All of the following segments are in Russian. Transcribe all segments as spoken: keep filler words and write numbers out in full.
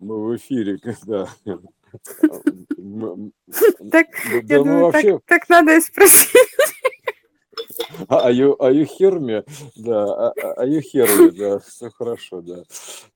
Мы в эфире, да. Так надо и спросить. А you hear me? Да, а you hear me, да, все хорошо, да.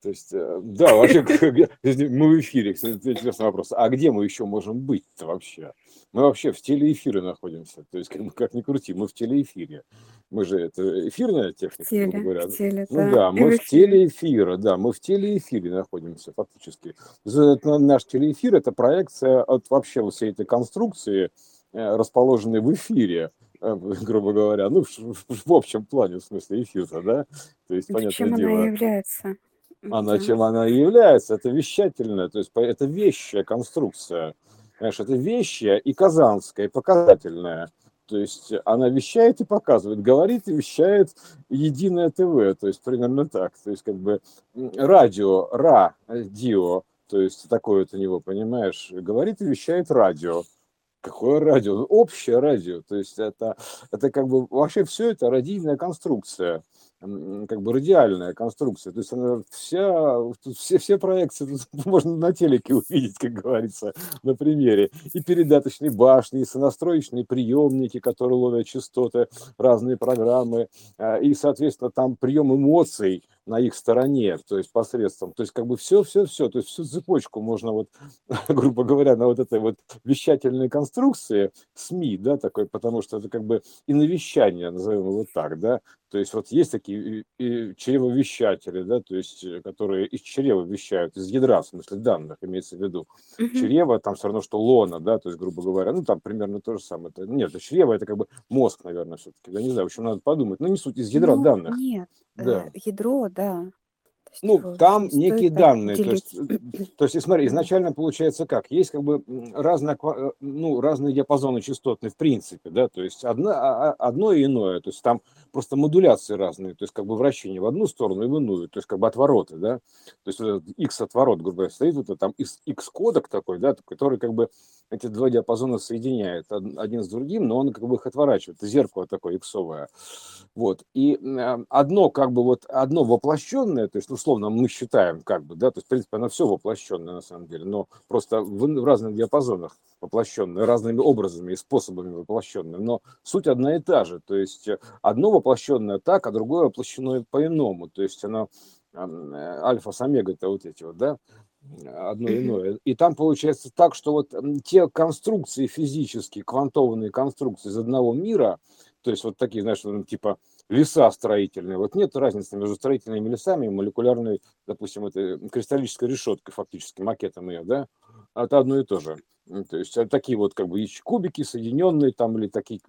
То есть, да, вообще, мы в эфире, кстати, интересный вопрос. А где мы еще можем быть-то вообще? Мы вообще в телеэфире находимся, то есть, как ни крути, мы в телеэфире. Мы же, это эфирная техника, теле, как говорят. Теле, ну да, да мы эфир. в телеэфире, да, мы в телеэфире находимся фактически. Это наш телеэфир – это проекция от вообще всей этой конструкции, расположенной в эфире, грубо говоря, ну, в общем плане, в смысле эфира, да? То есть, понятное чем дело, она является? Она, да. Чем она и является, это вещательная, то есть это вещая конструкция. Знаешь, это вещая и казанская, и показательная. То есть она вещает и показывает, говорит и вещает единое ТВ, то есть примерно так. То есть как бы радио, ра, дио, то есть такое вот у него, понимаешь, говорит и вещает радио. Какое радио? Общее радио, то есть это, это как бы вообще все это радийная конструкция, как бы радиальная конструкция, то есть она вся, все, все проекции можно на телеке увидеть, как говорится, на примере, и передаточные башни, и сонастроечные приемники, которые ловят частоты, разные программы, и, соответственно, там прием эмоций на их стороне, то есть посредством, то есть как бы все-все-все, то есть всю цепочку можно вот, грубо говоря, на вот этой вот вещательной конструкции СМИ, да, такой, потому что это как бы и навещание, назовем его так, да, то есть вот есть такие чревовещатели, да, то есть которые из чрева вещают, из ядра, в смысле данных, имеется в виду, чрево, там все равно, что лона, да, то есть, грубо говоря, ну там примерно то же самое, нет, чрево это как бы мозг, наверное, все-таки, я не знаю, в общем, надо подумать, но не суть, из ядра ну, данных. Нет, да. Ядро, да. Ну, там некие данные, то есть, то есть, смотри, изначально получается как, есть как бы разно, ну, разные диапазоны частотные в принципе, да, то есть одна, одно и иное, то есть там просто модуляции разные, то есть как бы вращение в одну сторону и в иную, то есть как бы отвороты, да, то есть вот этот X-отворот, грубо говоря, стоит вот там X-кодек такой, да, который как бы эти два диапазона соединяет один с другим, но он как бы их отворачивает, это зеркало такое иксовое, вот, и одно как бы вот, одно воплощенное, то есть, ну, условно, мы считаем, как бы, да, то есть, в принципе, она все воплощенная на самом деле, но просто в, в разных диапазонах воплощенная, разными образами и способами воплощенная, но суть одна и та же, то есть, одно воплощенное так, а другое воплощено по-иному, то есть, оно альфа с омега-то вот эти вот, да, одно иное. И там получается так, что вот те конструкции физические, квантованные конструкции из одного мира, то есть вот такие, знаешь, типа леса строительные, вот нет разницы между строительными лесами и молекулярной, допустим, это кристаллической решеткой, фактически макетом ее, да, это одно и то же. То есть такие вот как бы кубики соединенные там или такие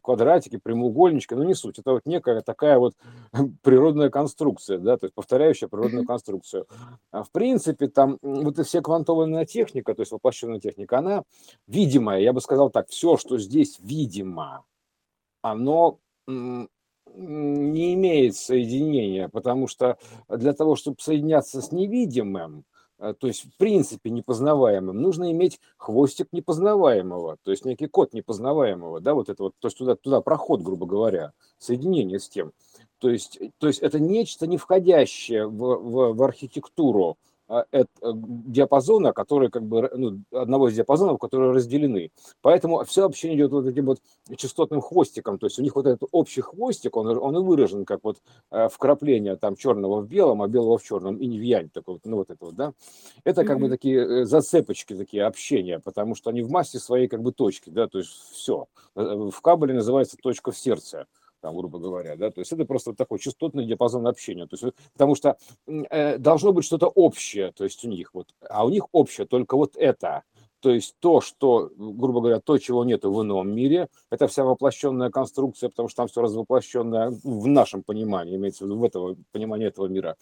квадратики, прямоугольнички, но не суть. Это вот некая такая вот природная конструкция, да, то есть повторяющая природную конструкцию. В принципе, там вот и вся квантованная техника, то есть воплощенная техника, она видимая, я бы сказал так, все, что здесь видимо, оно не имеет соединения, потому что для того, чтобы соединяться с невидимым, то есть, в принципе, непознаваемым, нужно иметь хвостик непознаваемого, то есть некий код непознаваемого, да, вот это вот, то есть туда, туда проход, грубо говоря, соединение с тем. То есть, то есть это нечто не входящее в, в, в архитектуру диапазона, которые как бы, ну, одного из диапазонов, которые разделены. Поэтому все общение идет вот этим вот частотным хвостиком, то есть у них вот этот общий хвостик, он, он и выражен как вот вкрапление там черного в белом, а белого в черном, инь в янь, такой, ну вот это вот, да. Это как mm-hmm. бы такие зацепочки, такие общения, потому что они в массе своей как бы точки, да, то есть все. В кабеле называется точка в сердце. Там, грубо говоря, да, то есть это просто такой частотный диапазон общения, то есть, потому что э, должно быть что-то общее, то есть у них вот, а у них общее только вот это, то есть то, что, грубо говоря, то, чего нету в ином мире, это вся воплощенная конструкция, потому что там все развоплощенное в нашем понимании, имеется в виду в этого, понимании этого мира,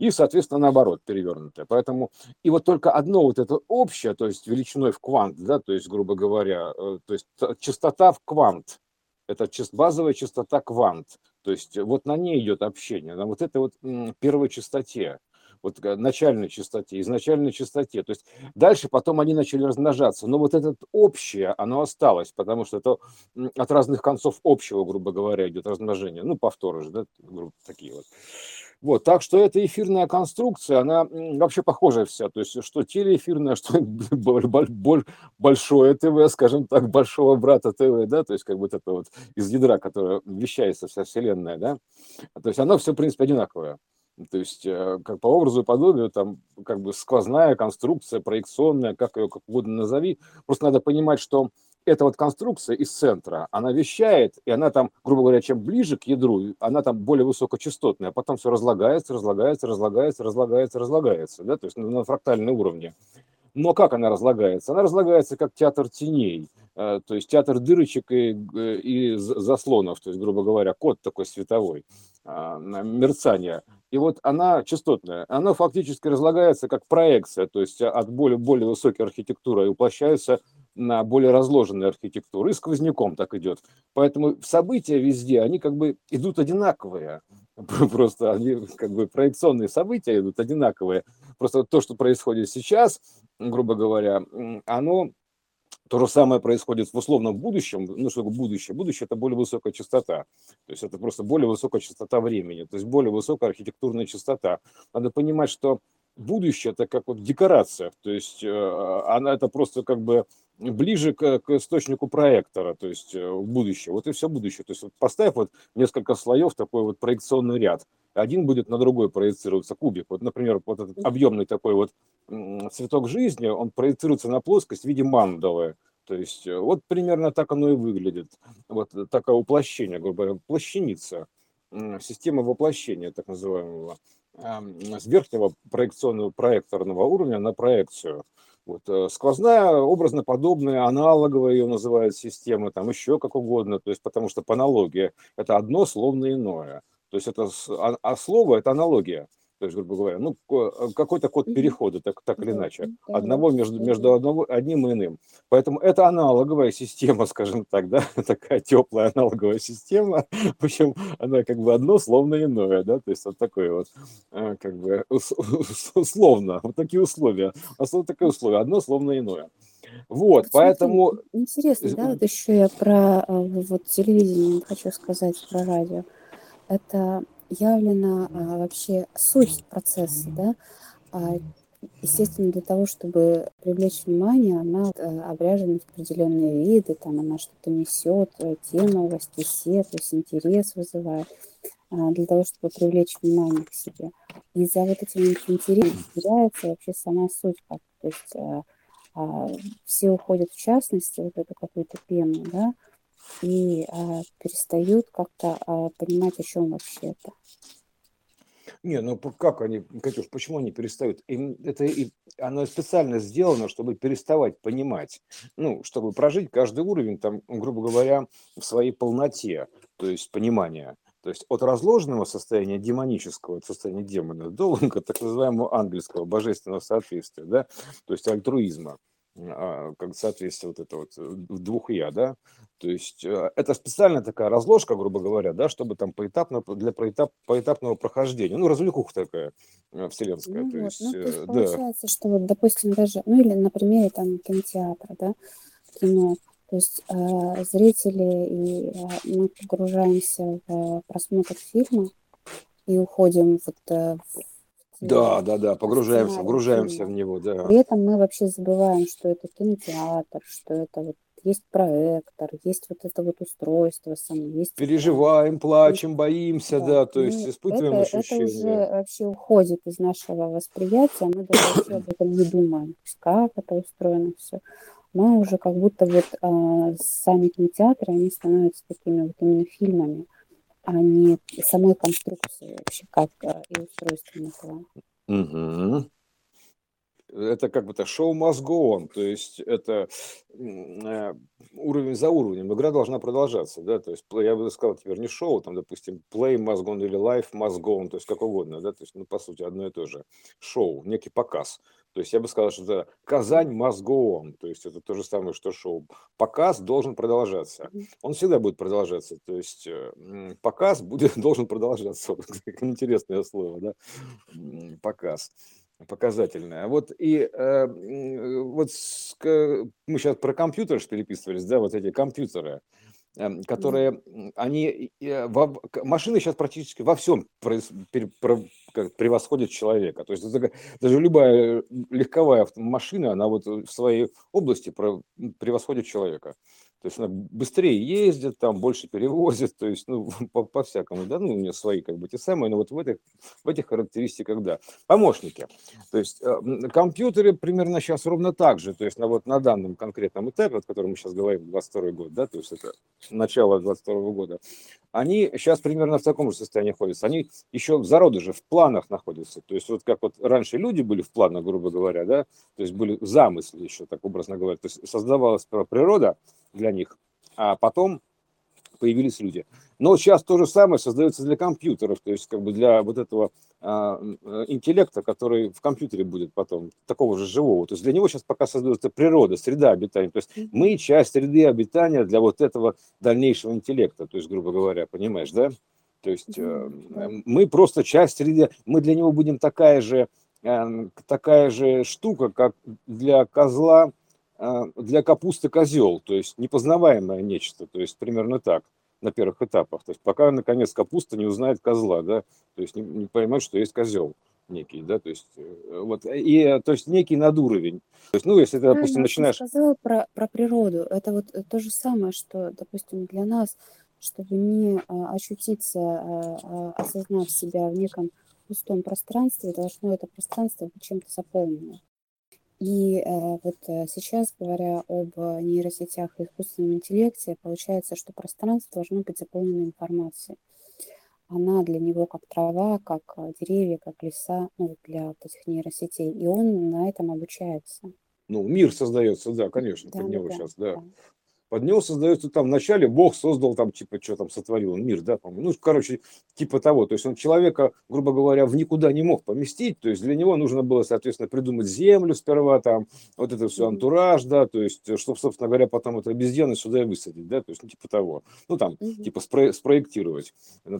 и, соответственно, наоборот, перевернутое, поэтому, и вот только одно вот это общее, то есть величиной в квант, да, то есть, грубо говоря, э, то есть частота в квант, это базовая частота квант, то есть вот на ней идет общение, на вот этой вот первой частоте, вот начальной частоте, изначальной частоте. То есть дальше потом они начали размножаться, но вот это общее, оно осталось, потому что это от разных концов общего, грубо говоря, идет размножение, ну повторы же, да, такие вот. Вот, так что эта эфирная конструкция, она вообще похожая вся. То есть, что телеэфирное, что большое ТВ, скажем так, большого брата ТВ, да, то есть, как будто это вот из ядра, которое вещается вся вселенная, да. То есть, оно все, в принципе, одинаковое. То есть, как по образу и подобию, там, как бы сквозная конструкция, проекционная, как ее как угодно назови. Просто надо понимать, что эта вот конструкция из центра, она вещает, и она там, грубо говоря, чем ближе к ядру, она там более высокочастотная, а потом все разлагается, разлагается, разлагается, разлагается, разлагается, да, то есть на фрактальном уровне. Но как она разлагается? Она разлагается как театр теней, то есть театр дырочек и, и заслонов, то есть, грубо говоря, код такой световой, мерцание. И вот она частотная, она фактически разлагается как проекция, то есть от более, более высокой архитектуры и уплощается на более разложенные архитектуры, и сквозняком так идет. Поэтому события везде, они как бы идут одинаковые. Просто они как бы проекционные события идут одинаковые. Просто то, что происходит сейчас, грубо говоря, оно... То же самое происходит в условном будущем. Ну, что такое будущее? Будущее – это более высокая частота. То есть это просто более высокая частота времени, то есть более высокая архитектурная частота. Надо понимать, что будущее – это как вот декорация. То есть она это просто как бы ближе к, к источнику проектора, то есть будущее. Вот и все будущее. То есть вот поставь вот несколько слоев, такой вот проекционный ряд. Один будет на другой проецироваться кубик. Вот, например, вот этот объемный такой вот цветок жизни, он проецируется на плоскость в виде мандалы. То есть вот примерно так оно и выглядит. Вот такое уплощение, грубо говоря, плащаница, система воплощения так называемого, с верхнего проекционного проекторного уровня на проекцию. Вот, сквозная, образно подобная, аналоговая ее называют система, там еще как угодно, то есть потому что по аналогии это одно словно иное. То есть это а, а слово – это аналогия, то есть, грубо говоря, ну, какой-то код перехода, так, так или иначе, одного между, между одного, одним и иным. Поэтому это аналоговая система, скажем так, да, такая теплая аналоговая система, в общем, она как бы одно словно иное, да, то есть вот такое вот, как бы, условно, вот такие условия, основные такие условия, одно словно иное. Вот, поэтому... Интересно, да, вот еще я про вот телевидение хочу сказать, про радио. Это явлена а, вообще суть процесса, да, а, естественно, для того, чтобы привлечь внимание, она а, обряжена в определенные виды, там она что-то несет, тему, воскресет, то есть интерес вызывает, а, для того, чтобы привлечь внимание к себе. И за вот этим интересом теряется вообще сама суть, как, то есть а, а, все уходят в частности, вот эту какую-то пену, да, и а, перестают как-то а, понимать, о чем вообще это. Не, ну как они, Катюш, почему они перестают? Им это и, оно специально сделано, чтобы переставать понимать, ну, чтобы прожить каждый уровень, там, грубо говоря, в своей полноте, то есть понимания. То есть от разложенного состояния демонического, от состояния демона до так называемого ангельского, божественного соответствия, да, то есть альтруизма. Как соответствие вот это вот двух я, да, то есть это специально такая разложка, грубо говоря, да, чтобы там поэтапно, для поэтап, поэтапного прохождения, ну, развлекуха такая вселенская. Ну, то вот, есть, ну, то есть да. Получается, что вот, допустим, даже, ну, или на примере там кинотеатра, да, кино, то есть э, зрители, и э, мы погружаемся в просмотр фильма и уходим вот э, в Да, да, да, погружаемся, погружаемся в него, да. При этом мы вообще забываем, что это кинотеатр, что это вот есть проектор, есть вот это вот устройство само, есть... Переживаем, плачем, боимся, да, да, то есть испытываем это, ощущения. Это уже вообще уходит из нашего восприятия, мы даже вообще об этом не думаем, как это устроено все. Мы уже как будто вот а, сами кинотеатры, они становятся такими вот именно фильмами, а не самой конструкции вообще, как и устройством этого. Угу. Это как бы то шоу must go on, то есть это уровень за уровнем, игра должна продолжаться, да, то есть я бы сказал теперь не шоу, там, допустим, play must go on или life must go on, то есть как угодно, да, то есть, ну, по сути, одно и то же, шоу, некий показ. То есть я бы сказал, что это Казань must go on, то есть это то же самое, что шоу. Показ должен продолжаться. Он всегда будет продолжаться, то есть показ будет, должен продолжаться. Интересное слово, да? Показ. Показательное. Вот и э, вот с, к, мы сейчас про компьютер переписывались, да, вот эти компьютеры. которые они, машины сейчас практически во всем превосходят человека. То есть даже любая легковая машина, она вот в своей области превосходит человека. То есть она быстрее ездит, там больше перевозит, то есть, ну, по-всякому, да, ну, у нее свои, как бы, те самые, но вот в этих, в этих характеристиках, да. Помощники, то есть компьютеры примерно сейчас ровно так же, то есть на, вот, на данном конкретном этапе, о котором мы сейчас говорим, двадцать второй год, да, то есть это начало двадцать второго года, они сейчас примерно в таком же состоянии находятся, они еще в зародыше, в планах находятся, то есть вот как вот раньше люди были в планах, грубо говоря, да, то есть были замысли еще, так образно говоря, то есть создавалась природа для них, а потом появились люди. Но сейчас то же самое создается для компьютеров, то есть как бы для вот этого а, интеллекта, который в компьютере будет потом, такого же живого. То есть для него сейчас пока создается природа, среда обитания. То есть мы часть среды обитания для вот этого дальнейшего интеллекта, то есть, грубо говоря, понимаешь, да? То есть э, мы просто часть среды, мы для него будем такая же, э, такая же штука, как для козла, для капусты козел, то есть непознаваемое нечто, то есть примерно так на первых этапах, то есть пока наконец капуста не узнает козла, да, то есть не, не поймет, что есть козел некий, да, то есть вот и то есть некий надуровень, то есть ну если ты, допустим, начинаешь. Я сказала про, про природу, это вот то же самое, что, допустим, для нас, чтобы не ощутиться, осознав себя в неком пустом пространстве, должно это пространство быть чем-то заполнено. И э, вот сейчас, говоря об нейросетях и искусственном интеллекте, получается, что пространство должно быть заполнено информацией. Она для него как трава, как деревья, как леса, ну, для вот этих нейросетей. И он на этом обучается. Ну, мир создается, да, конечно, да, под него да, сейчас, да. да. Под него создается там вначале Бог создал там, типа, что там сотворил, он мир, да, по-моему. Ну, короче, типа того. То есть он человека, грубо говоря, в никуда не мог поместить. То есть для него нужно было, соответственно, придумать землю сперва, там, вот это все антураж, да, то есть, чтобы, собственно говоря, потом это обезьяны сюда и высадить, да, то есть, ну, типа того. Ну, там, типа, спро- спроектировать,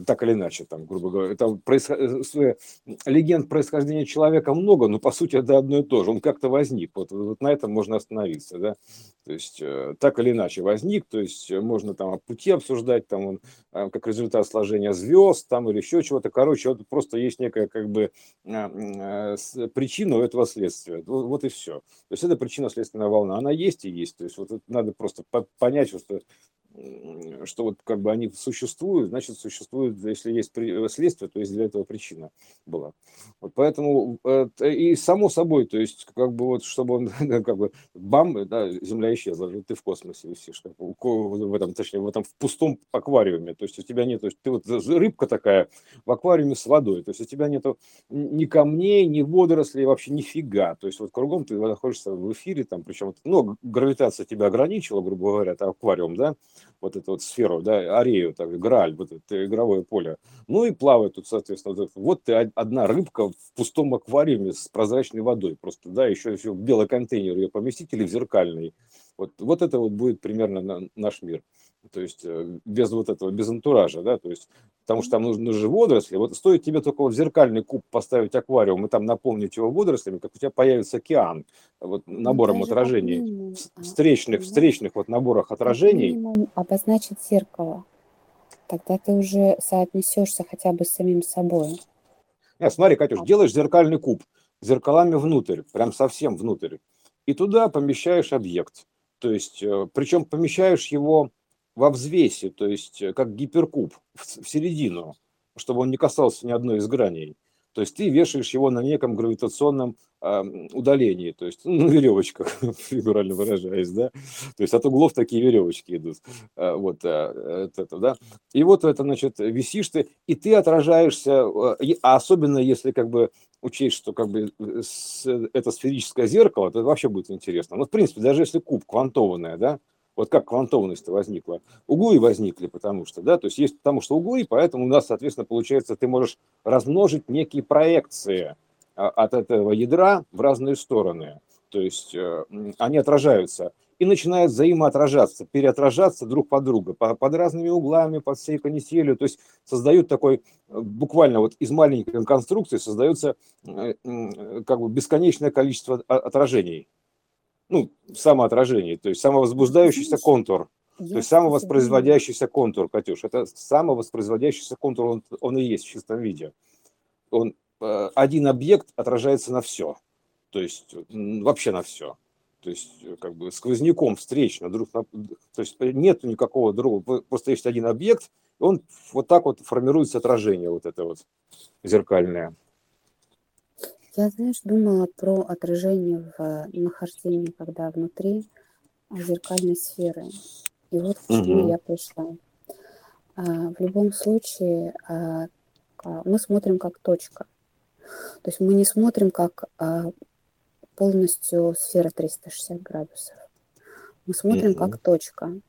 так или иначе, там, грубо говоря. Там происход... легенд происхождения человека много, но, по сути, это одно и то же. Он как-то возник. Вот, вот на этом можно остановиться, да. То есть, так или иначе возник, то есть можно там пути обсуждать, там он как результат сложения звезд, там или еще чего-то, короче, вот просто есть некая как бы причина у этого следствия, вот, вот и все. То есть это причинно-следственная волна, она есть и есть, то есть вот надо просто понять, что, что вот как бы они существуют, значит существуют, если есть следствие, то есть для этого причина была. Вот поэтому и само собой, то есть как бы вот чтобы он как бы бам, да, земля исчезла, ты в космосе висишь, в этом, точнее, в этом в пустом аквариуме, то есть у тебя нет, то есть ты вот рыбка такая в аквариуме с водой, то есть у тебя нету ни камней, ни водорослей, вообще нифига, то есть вот кругом ты находишься в эфире, там, причем, ну, гравитация тебя ограничила, грубо говоря, это аквариум, да, вот эту вот сферу, да, арею, так, грааль, вот это игровое поле, ну и плавает тут, соответственно, вот, вот ты одна рыбка в пустом аквариуме с прозрачной водой просто, да, еще, еще в белый контейнер ее поместить или в зеркальный. Вот, вот это вот будет примерно наш мир, то есть без вот этого, без антуража, да, то есть, потому что там нужны же водоросли, вот стоит тебе только вот в зеркальный куб поставить аквариум и там наполнить его водорослями, как у тебя появится океан, вот набором даже отражений, минимум, встречных, встречных вот наборах отражений. Обозначить зеркало, тогда ты уже соотнесешься хотя бы с самим собой. Нет, смотри, Катюш, делаешь зеркальный куб, зеркалами внутрь, прям совсем внутрь, и туда помещаешь объект. То есть, причем помещаешь его во взвесе, то есть как гиперкуб в середину, чтобы он не касался ни одной из граней. То есть ты вешаешь его на неком гравитационном э, удалении, то есть ну, на веревочках, фигурально выражаясь, да. То есть от углов такие веревочки идут. А, вот а, это, да. И вот это, значит, висишь ты, и ты отражаешься, а особенно если как бы учесть, что как бы это сферическое зеркало, то это вообще будет интересно. Ну, в принципе, даже если куб квантованная, да, вот как квантовность-то возникла? Углы возникли, потому что, да, то есть есть потому что углы, поэтому у нас, соответственно, получается, ты можешь размножить некие проекции от этого ядра в разные стороны. То есть они отражаются и начинают взаимоотражаться, переотражаться друг под друга, под разными углами, под всей канителью. То есть создают такой, буквально вот из маленькой конструкции создается как бы бесконечное количество отражений. Ну, самоотражение, то есть самовозбуждающийся контур. Есть. То есть самовоспроизводящийся контур, Катюш, это самовоспроизводящийся контур, он, он и есть в чистом виде. Он, один объект отражается на все, то есть вообще на все. То есть как бы сквозняком встречно. Друг, то есть нет никакого другого, просто есть один объект, и он вот так вот формируется отражение вот это вот зеркальное. Я, знаешь, думала про отражение в нахождении, когда внутри зеркальной сферы. И вот к чему угу. я пришла. В любом случае мы смотрим как точка. То есть мы не смотрим как полностью сфера триста шестьдесят градусов. Мы смотрим угу. как точка.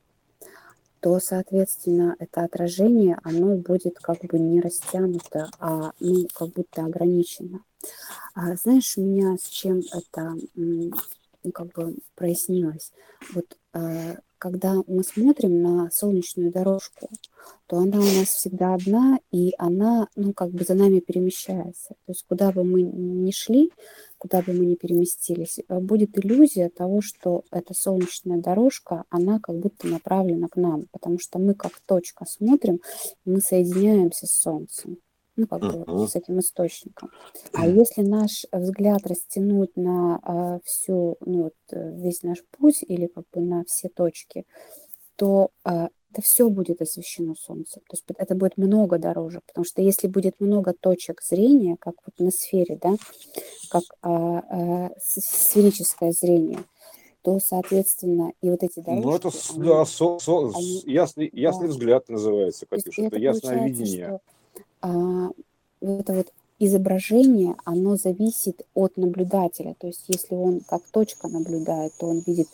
То, соответственно, это отражение, оно будет как бы не растянуто, а ну, как будто ограничено. А, знаешь, у меня с чем это ну, как бы прояснилось? Вот э, когда мы смотрим на солнечную дорожку, то она у нас всегда одна, и она ну, как бы за нами перемещается. То есть куда бы мы ни шли, куда бы мы ни переместились, будет иллюзия того, что эта солнечная дорожка, она как будто направлена к нам, потому что мы как точка смотрим, мы соединяемся с Солнцем. Ну, как бы uh-huh. вот с этим источником. А если наш взгляд растянуть на а, всю, ну, вот, весь наш путь или как бы на все точки, то а, это все будет освещено Солнцем. То есть это будет много дорожек, потому что если будет много точек зрения, как вот на сфере, да, как а, а, сферическое зрение, то, соответственно, и вот эти дорожки... Ну, это они, да, со, со, они, ясный, ясный да. взгляд называется, Катюша, это, это ясное видение. А, это вот изображение, оно зависит от наблюдателя. То есть если он как точка наблюдает, то он видит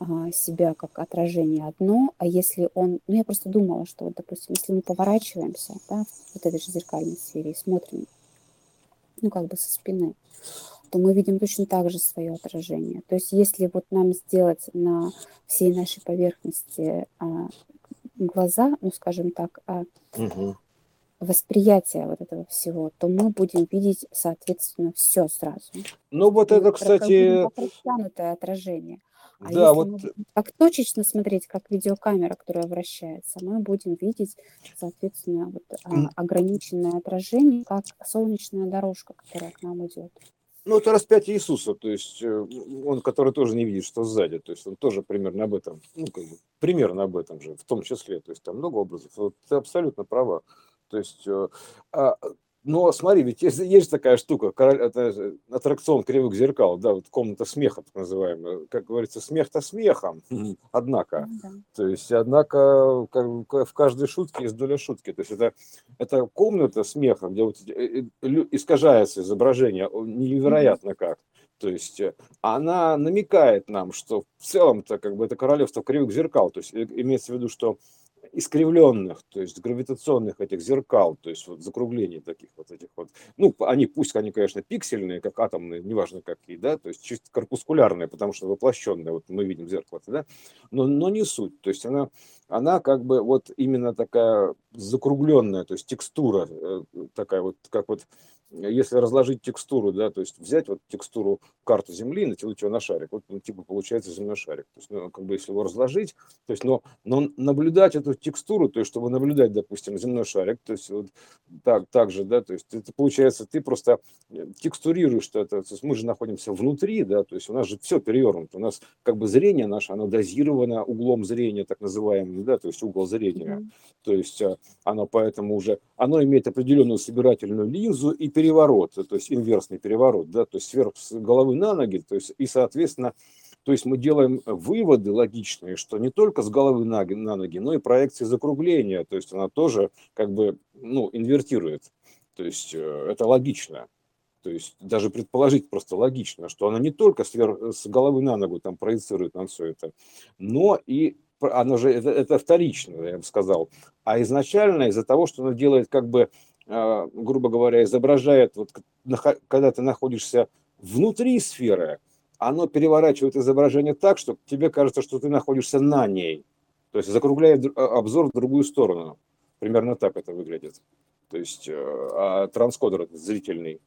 а, себя как отражение одно. А если он... Ну, я просто думала, что, вот, допустим, если мы поворачиваемся да, в вот этой же зеркальной сфере и смотрим, ну, как бы со спины, то мы видим точно так же свое отражение. То есть если вот нам сделать на всей нашей поверхности а, глаза, ну, скажем так... А, угу. восприятие вот этого всего, то мы будем видеть, соответственно, все сразу. Ну, вот это, кстати... Растянутое отражение. А да, если вот... мы будем так точечно смотреть, как видеокамера, которая вращается, мы будем видеть, соответственно, вот, а, ограниченное отражение, как солнечная дорожка, которая к нам идет. Ну, это распятие Иисуса, то есть он, который тоже не видит, что сзади, то есть он тоже примерно об этом, ну, как бы, примерно об этом же, в том числе, то есть там много образов. Вот, ты абсолютно права. То есть, а, но смотри, ведь есть, есть такая штука, король, это аттракцион кривых зеркал, да, вот комната смеха, так называемая, как говорится, смех-то смехом, однако, да. то есть, однако в каждой шутке есть доля шутки, то есть это, это комната смеха, где вот искажается изображение невероятно как. То есть она намекает нам, что в целом-то как бы это королевство кривых зеркал, то есть имеется в виду, что искривленных, то есть гравитационных этих зеркал, то есть вот закруглений таких вот этих вот, ну, они пусть, они, конечно, пиксельные, как атомные, неважно какие, да, то есть чисто корпускулярные, потому что воплощенные, вот мы видим зеркало, да, но, но не суть, то есть она, она как бы вот именно такая закругленная, то есть текстура такая вот, как вот, если разложить текстуру, да, то есть взять вот текстуру карту Земли и натянуть ее на шарик, вот ну, типа получается земной шарик. То есть, ну, как бы если его разложить, то есть, но, но наблюдать эту текстуру, то есть, чтобы наблюдать, допустим, земной шарик, то есть вот так, так же, да, то есть это получается, ты просто текстурируешь, что это, то есть мы же находимся внутри, да, то есть у нас же все перевернуто, у нас как бы зрение наше, оно дозировано углом зрения, так называемым, да, то есть угол зрения, mm-hmm. то есть оно поэтому уже, оно имеет определенную собирательную линзу и переворот, то есть инверсный переворот, да, то есть сверх с головы на ноги, то есть и, соответственно, то есть мы делаем выводы логичные, что не только с головы на ноги, но и проекции закругления, то есть она тоже как бы, ну, инвертирует, то есть это логично, то есть даже предположить просто логично, что она не только сверх, с головы на ногу там проецирует нам все это, но и она же, это, это вторично, я бы сказал, а изначально из-за того, что она делает как бы грубо говоря, изображает, вот, когда ты находишься внутри сферы, оно переворачивает изображение так, что тебе кажется, что ты находишься на ней. То есть закругляет обзор в другую сторону. Примерно так это выглядит. То есть транскодер зрительный.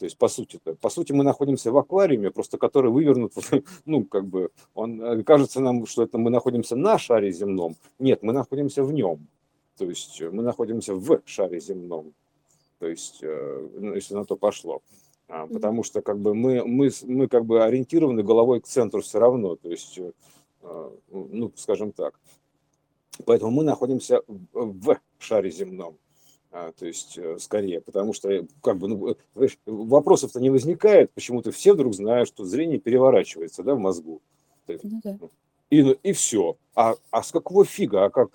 То есть, по сути-то, по сути, мы находимся в аквариуме, просто который вывернут, ну, как бы, он, кажется нам, что это мы находимся на шаре земном. Нет, мы находимся в нем. То есть, мы находимся в шаре земном. То есть, ну, если на то пошло. Потому что, как бы, мы, мы, мы, как бы, ориентированы головой к центру все равно. То есть, ну, скажем так. Поэтому мы находимся в шаре земном. А, то есть, скорее, потому что, как бы, ну, вопросов-то не возникает, почему-то все вдруг знают, что зрение переворачивается, да, в мозгу. Ну, да. И, ну, и все. А, а с какого фига? А как,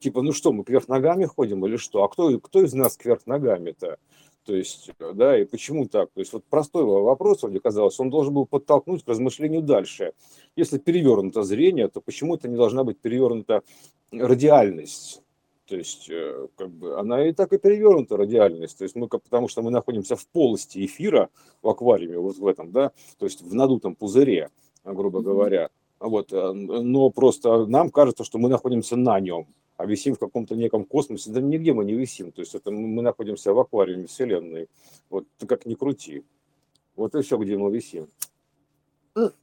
типа, ну что, мы кверх ногами ходим или что? А кто, кто из нас кверх ногами-то? То есть, да, и почему так? То есть, вот простой вопрос, мне казалось, он должен был подтолкнуть к размышлению дальше. Если перевернуто зрение, то почему-то не должна быть перевернута радиальность. То есть, как бы, она и так и перевернута, радиальность. То есть, мы, потому что мы находимся в полости эфира, в аквариуме, вот в этом, да, то есть в надутом пузыре, грубо говоря. Вот, но просто нам кажется, что мы находимся на нем, а висим в каком-то неком космосе. Да нигде мы не висим. То есть, это мы находимся в аквариуме Вселенной. Вот как ни крути. Вот и все, где мы висим.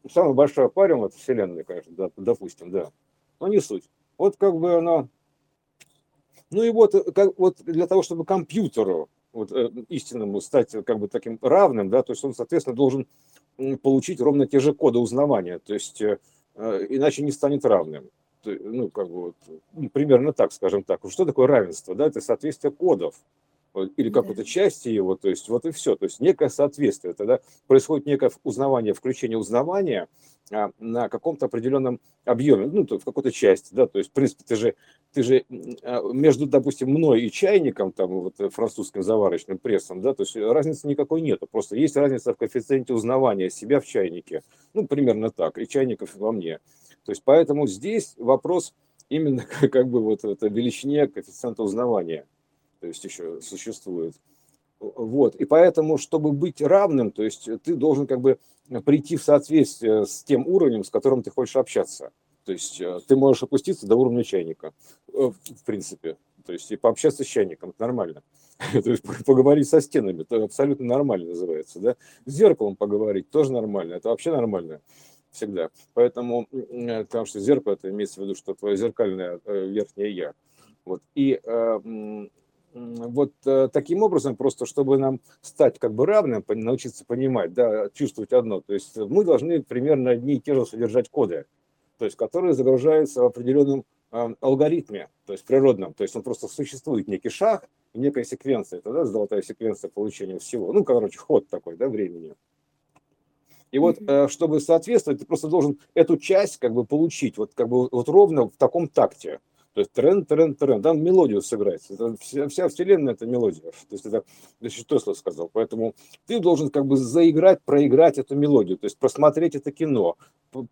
Самый большой аквариум – это Вселенная, конечно, да, допустим, да. Но не суть. Вот как бы она... Ну и вот, как, вот для того, чтобы компьютеру вот, истинному стать как бы таким равным, да, то есть он, соответственно, должен получить ровно те же коды узнавания, то есть э, иначе не станет равным. Ну, как бы вот, ну, примерно так, скажем так. Что такое равенство? Да, это соответствие кодов или какой-то части его, то есть вот и все. То есть некое соответствие, тогда происходит некое узнавание, включение узнавания на каком-то определенном объеме, ну, в какой-то части, да, то есть, в принципе, ты же, ты же между, допустим, мной и чайником, там, вот, французским заварочным прессом, да, то есть, разницы никакой нету, просто есть разница в коэффициенте узнавания себя в чайнике, ну, примерно так, и чайников во мне, то есть, поэтому здесь вопрос именно, как бы, вот, это величине коэффициента узнавания, то есть, еще существует. Вот, и поэтому, чтобы быть равным, то есть ты должен как бы прийти в соответствие с тем уровнем, с которым ты хочешь общаться. То есть ты можешь опуститься до уровня чайника, в принципе. То есть и пообщаться с чайником, это нормально. То есть поговорить со стенами, это абсолютно нормально называется, да. С зеркалом поговорить тоже нормально, это вообще нормально всегда. Поэтому, потому что зеркало, это имеется в виду, что твое зеркальное верхнее «я». Вот, и... Вот э, таким образом, просто чтобы нам стать как бы равным, научиться понимать, да, чувствовать одно, то есть мы должны примерно одни и те же содержать коды, то есть которые загружаются в определенном э, алгоритме, то есть природном, то есть он просто существует некий шаг, некая секвенция, тогда золотая секвенция получения всего, ну, короче, ход такой, да, времени. И вот, э, чтобы соответствовать, ты просто должен эту часть как бы получить, вот как бы вот ровно в таком такте. То есть тренд, тренд, тренд. Там мелодию сыграть. Это вся, вся вселенная – это мелодия. То есть это Тесла сказал. Поэтому ты должен как бы заиграть, проиграть эту мелодию. То есть просмотреть это кино,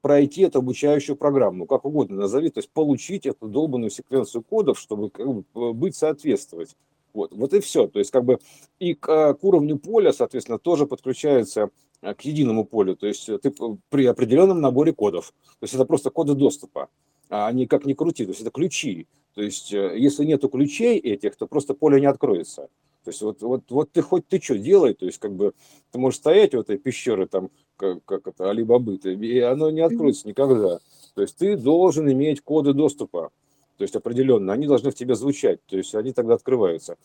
пройти эту обучающую программу, как угодно назови. То есть получить эту долбанную секвенцию кодов, чтобы как бы быть соответствовать. Вот, вот и все. То есть как бы и к, к уровню поля, соответственно, тоже подключается к единому полю. То есть ты при определенном наборе кодов. То есть это просто коды доступа. Они как ни крути, то есть это ключи. То есть если нету ключей этих, то просто поле не откроется. То есть вот, вот, вот ты хоть ты что делай, то есть как бы ты можешь стоять у этой пещеры там, как, как это, Али-Бабы, и оно не откроется никогда. То есть ты должен иметь коды доступа, то есть определенно, они должны в тебе звучать, то есть они тогда открываются.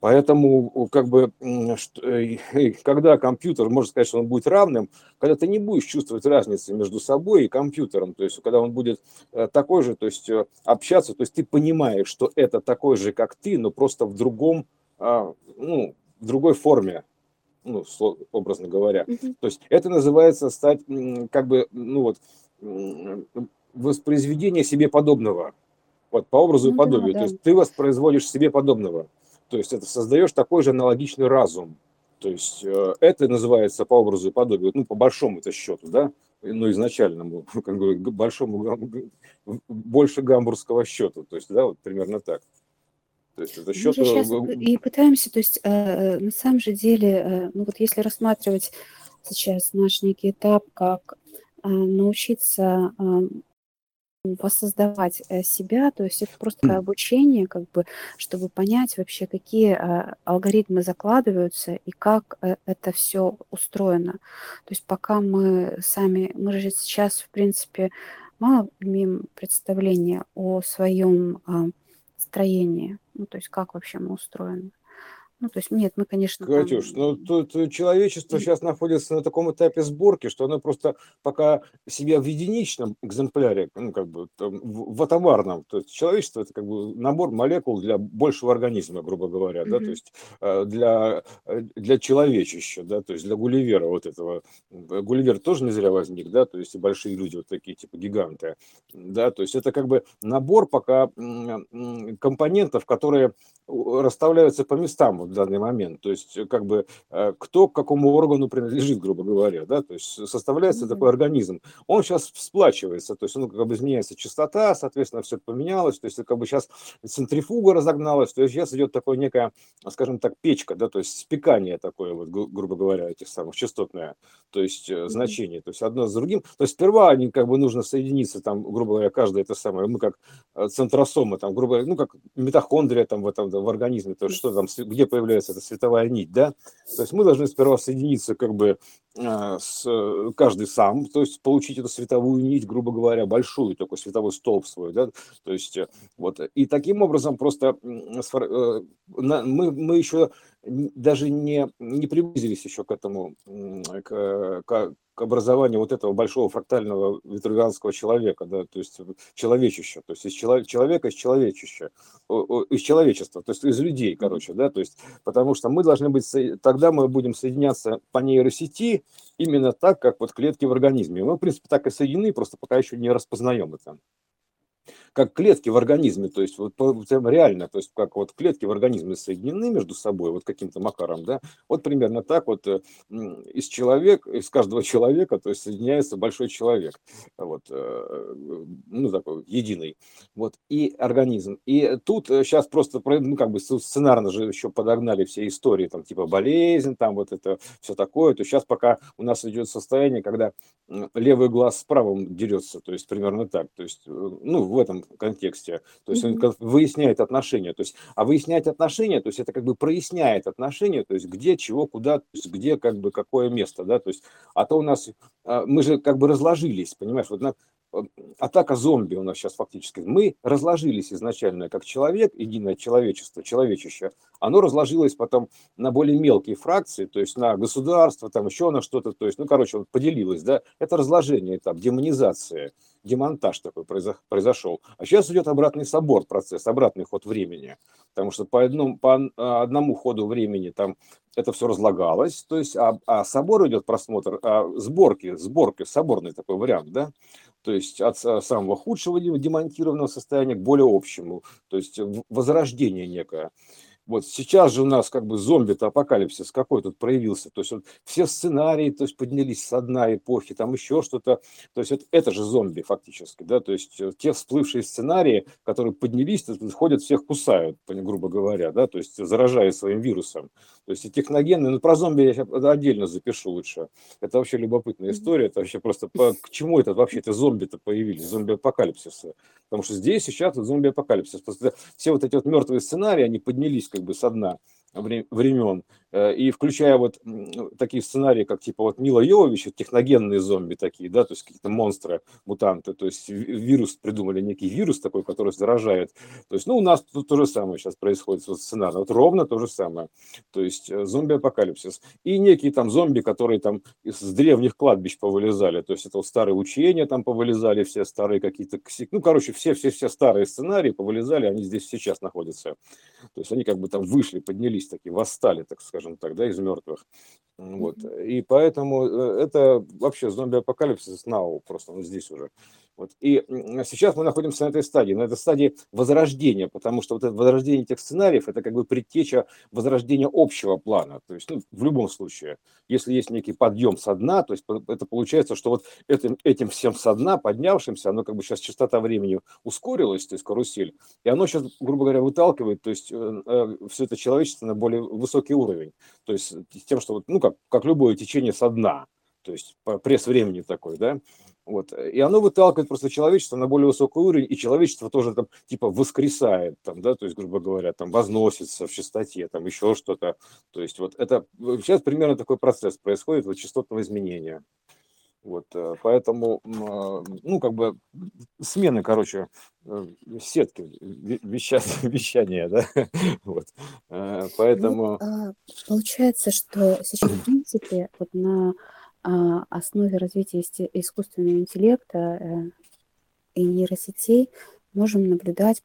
Поэтому, как бы, когда компьютер, можно сказать, что он будет равным, когда ты не будешь чувствовать разницы между собой и компьютером, то есть когда он будет такой же, то есть общаться, то есть ты понимаешь, что это такой же, как ты, но просто в другом, ну, в другой форме, ну, образно говоря. Mm-hmm. То есть это называется стать, как бы, ну вот, воспроизведение себе подобного, вот, по образу и mm-hmm. подобию, то есть ты воспроизводишь себе подобного. То есть это создаешь такой же аналогичный разум. То есть это называется по образу и подобию, ну, по большому-то счету, да, ну, изначальному, как бы, большому, больше гамбургского счета. То есть, да, вот примерно так. То есть это счет... Мы же сейчас и пытаемся, то есть э, на самом же деле, э, ну, вот если рассматривать сейчас наш некий этап, как э, научиться э, воссоздавать себя, то есть это просто обучение, как бы, чтобы понять вообще, какие алгоритмы закладываются и как это все устроено. То есть пока мы сами, мы же сейчас, в принципе, мало имеем представления о своем строении, ну, то есть как вообще мы устроены. Ну, то есть, нет, мы, конечно... Катюш, там... ну, тут человечество сейчас находится на таком этапе сборки, что оно просто пока себя в единичном экземпляре, ну, как бы, там, в атомарном. То есть, человечество – это, как бы, набор молекул для большего организма, грубо говоря, mm-hmm. да, то есть, для, для человечища, да, то есть, для Гулливера вот этого. Гулливер тоже не зря возник, да, то есть, и большие люди вот такие, типа, гиганты, да, то есть, это, как бы, набор пока компонентов, которые расставляются по местам, вот, в данный момент, то есть как бы кто к какому органу принадлежит, грубо говоря, да, то есть составляется mm-hmm. такой организм, он сейчас всплачивается, то есть он как бы изменяется частота, соответственно, все это поменялось, то есть как бы сейчас центрифуга разогналась, то есть сейчас идет такое некое, скажем так, печка, да, то есть спекание такое, вот, грубо говоря, этих самых частотное, то есть mm-hmm. значение, то есть одно с другим, то есть сперва они как бы нужно соединиться, там, грубо говоря, каждое это самое, мы как центросомы, там, грубо говоря, ну, как митохондрия там в этом, да, в организме, то есть что там, где появляется эта световая нить, да, то есть мы должны сперва соединиться как бы э, с каждый сам, то есть получить эту световую нить, грубо говоря, большую, такой световой столб свой, да, то есть э, вот, и таким образом просто э, на, мы, мы еще даже не, не приблизились еще к этому, к, к, к образованию вот этого большого фрактального витрувианского человека, да, то есть человечища, то есть из чело, человека из человечища, из человечества, то есть из людей, короче, да, то есть потому что мы должны быть, тогда мы будем соединяться по нейросети именно так, как вот клетки в организме. Мы, в принципе, так и соединены, просто пока еще не распознаем это. Как клетки в организме, то есть вот прям реально, то есть как вот клетки в организме соединены между собой вот каким-то макаром, да, вот примерно так вот из человека, из каждого человека, то есть соединяется большой человек, вот, ну такой единый, вот, и организм. И тут сейчас просто, ну как бы сценарно же еще подогнали все истории, там типа болезнь, там вот это все такое, то сейчас пока у нас идет состояние, когда левый глаз с правым дерется, то есть примерно так, то есть, ну в этом контексте, то есть он выясняет отношения, то есть, а выяснять отношения, то есть это как бы проясняет отношения, то есть где, чего, куда, то есть где, как бы какое место, да, то есть, а то у нас, мы же как бы разложились, понимаешь, вот на, атака зомби у нас сейчас фактически, мы разложились изначально как человек, единое человечество, человечище, оно разложилось потом на более мелкие фракции, то есть на государство, там еще на что-то, то есть, ну, короче, вот поделилось, да, это разложение, этап, демонизация, демонтаж такой произошел. А сейчас идет обратный собор процесс, обратный ход времени, потому что по одному, по одному ходу времени там это все разлагалось, то есть, а, а собор идет просмотр, а сборки, сборки, соборный такой вариант, да, то есть от самого худшего демонтированного состояния к более общему, то есть возрождение некое. Вот сейчас же у нас как бы зомби-то апокалипсис какой тут проявился, то есть вот, все сценарии, то есть поднялись со дна эпохи, там еще что-то, то есть это, это же зомби фактически, да, то есть те всплывшие сценарии, которые поднялись, ходят, всех кусают, грубо говоря, да, то есть заражая своим вирусом, то есть и техногенные, ну про зомби я сейчас отдельно запишу лучше, это вообще любопытная история, это вообще просто по, к чему это вообще-то зомби-то появились, зомби-апокалипсисы, потому что здесь и сейчас зомби-апокалипсис, просто все вот эти вот мертвые сценарии, они поднялись как бы со дна времен, и включая вот такие сценарии, как типа вот Мила Йововича, техногенные зомби такие, да, то есть какие-то монстры, мутанты, то есть вирус, придумали некий вирус такой, который заражает, то есть, ну, у нас тут то же самое сейчас происходит, вот сценарий, вот ровно то же самое, то есть зомби-апокалипсис, и некие там зомби, которые там с древних кладбищ повылезали, то есть это вот старые учения там повылезали, все старые какие-то, ну, короче, все-все-все старые сценарии повылезали, они здесь сейчас находятся, то есть они как бы там вышли, поднялись, такие восстали, так скажем так, да, из мертвых. Вот. И поэтому это вообще зомби-апокалипсис now, просто он здесь уже. Вот. И сейчас мы находимся на этой стадии, на этой стадии возрождения, потому что вот это возрождение этих сценариев, это как бы предтеча возрождения общего плана. То есть, ну, в любом случае, если есть некий подъем со дна, то есть это получается, что вот этим, этим всем со дна поднявшимся, оно как бы сейчас частота времени ускорилась, то есть карусель, и оно сейчас, грубо говоря, выталкивает, то есть все это человечество на более высокий уровень. То есть тем, что вот, ну, как, как любое течение со дна, то есть пресс времени такой, да, Вот. И оно выталкивает просто человечество на более высокий уровень, и человечество тоже там типа воскресает, там, да, то есть, грубо говоря, там возносится в чистоте, там еще что-то. То есть вот это сейчас примерно такой процесс происходит, вот частотного изменения. Вот, поэтому, ну, как бы, смены, короче, сетки, веща, вещания, да, вот, поэтому... Ну, получается, что сейчас, в принципе, вот на основе развития искусственного интеллекта и нейросетей можем наблюдать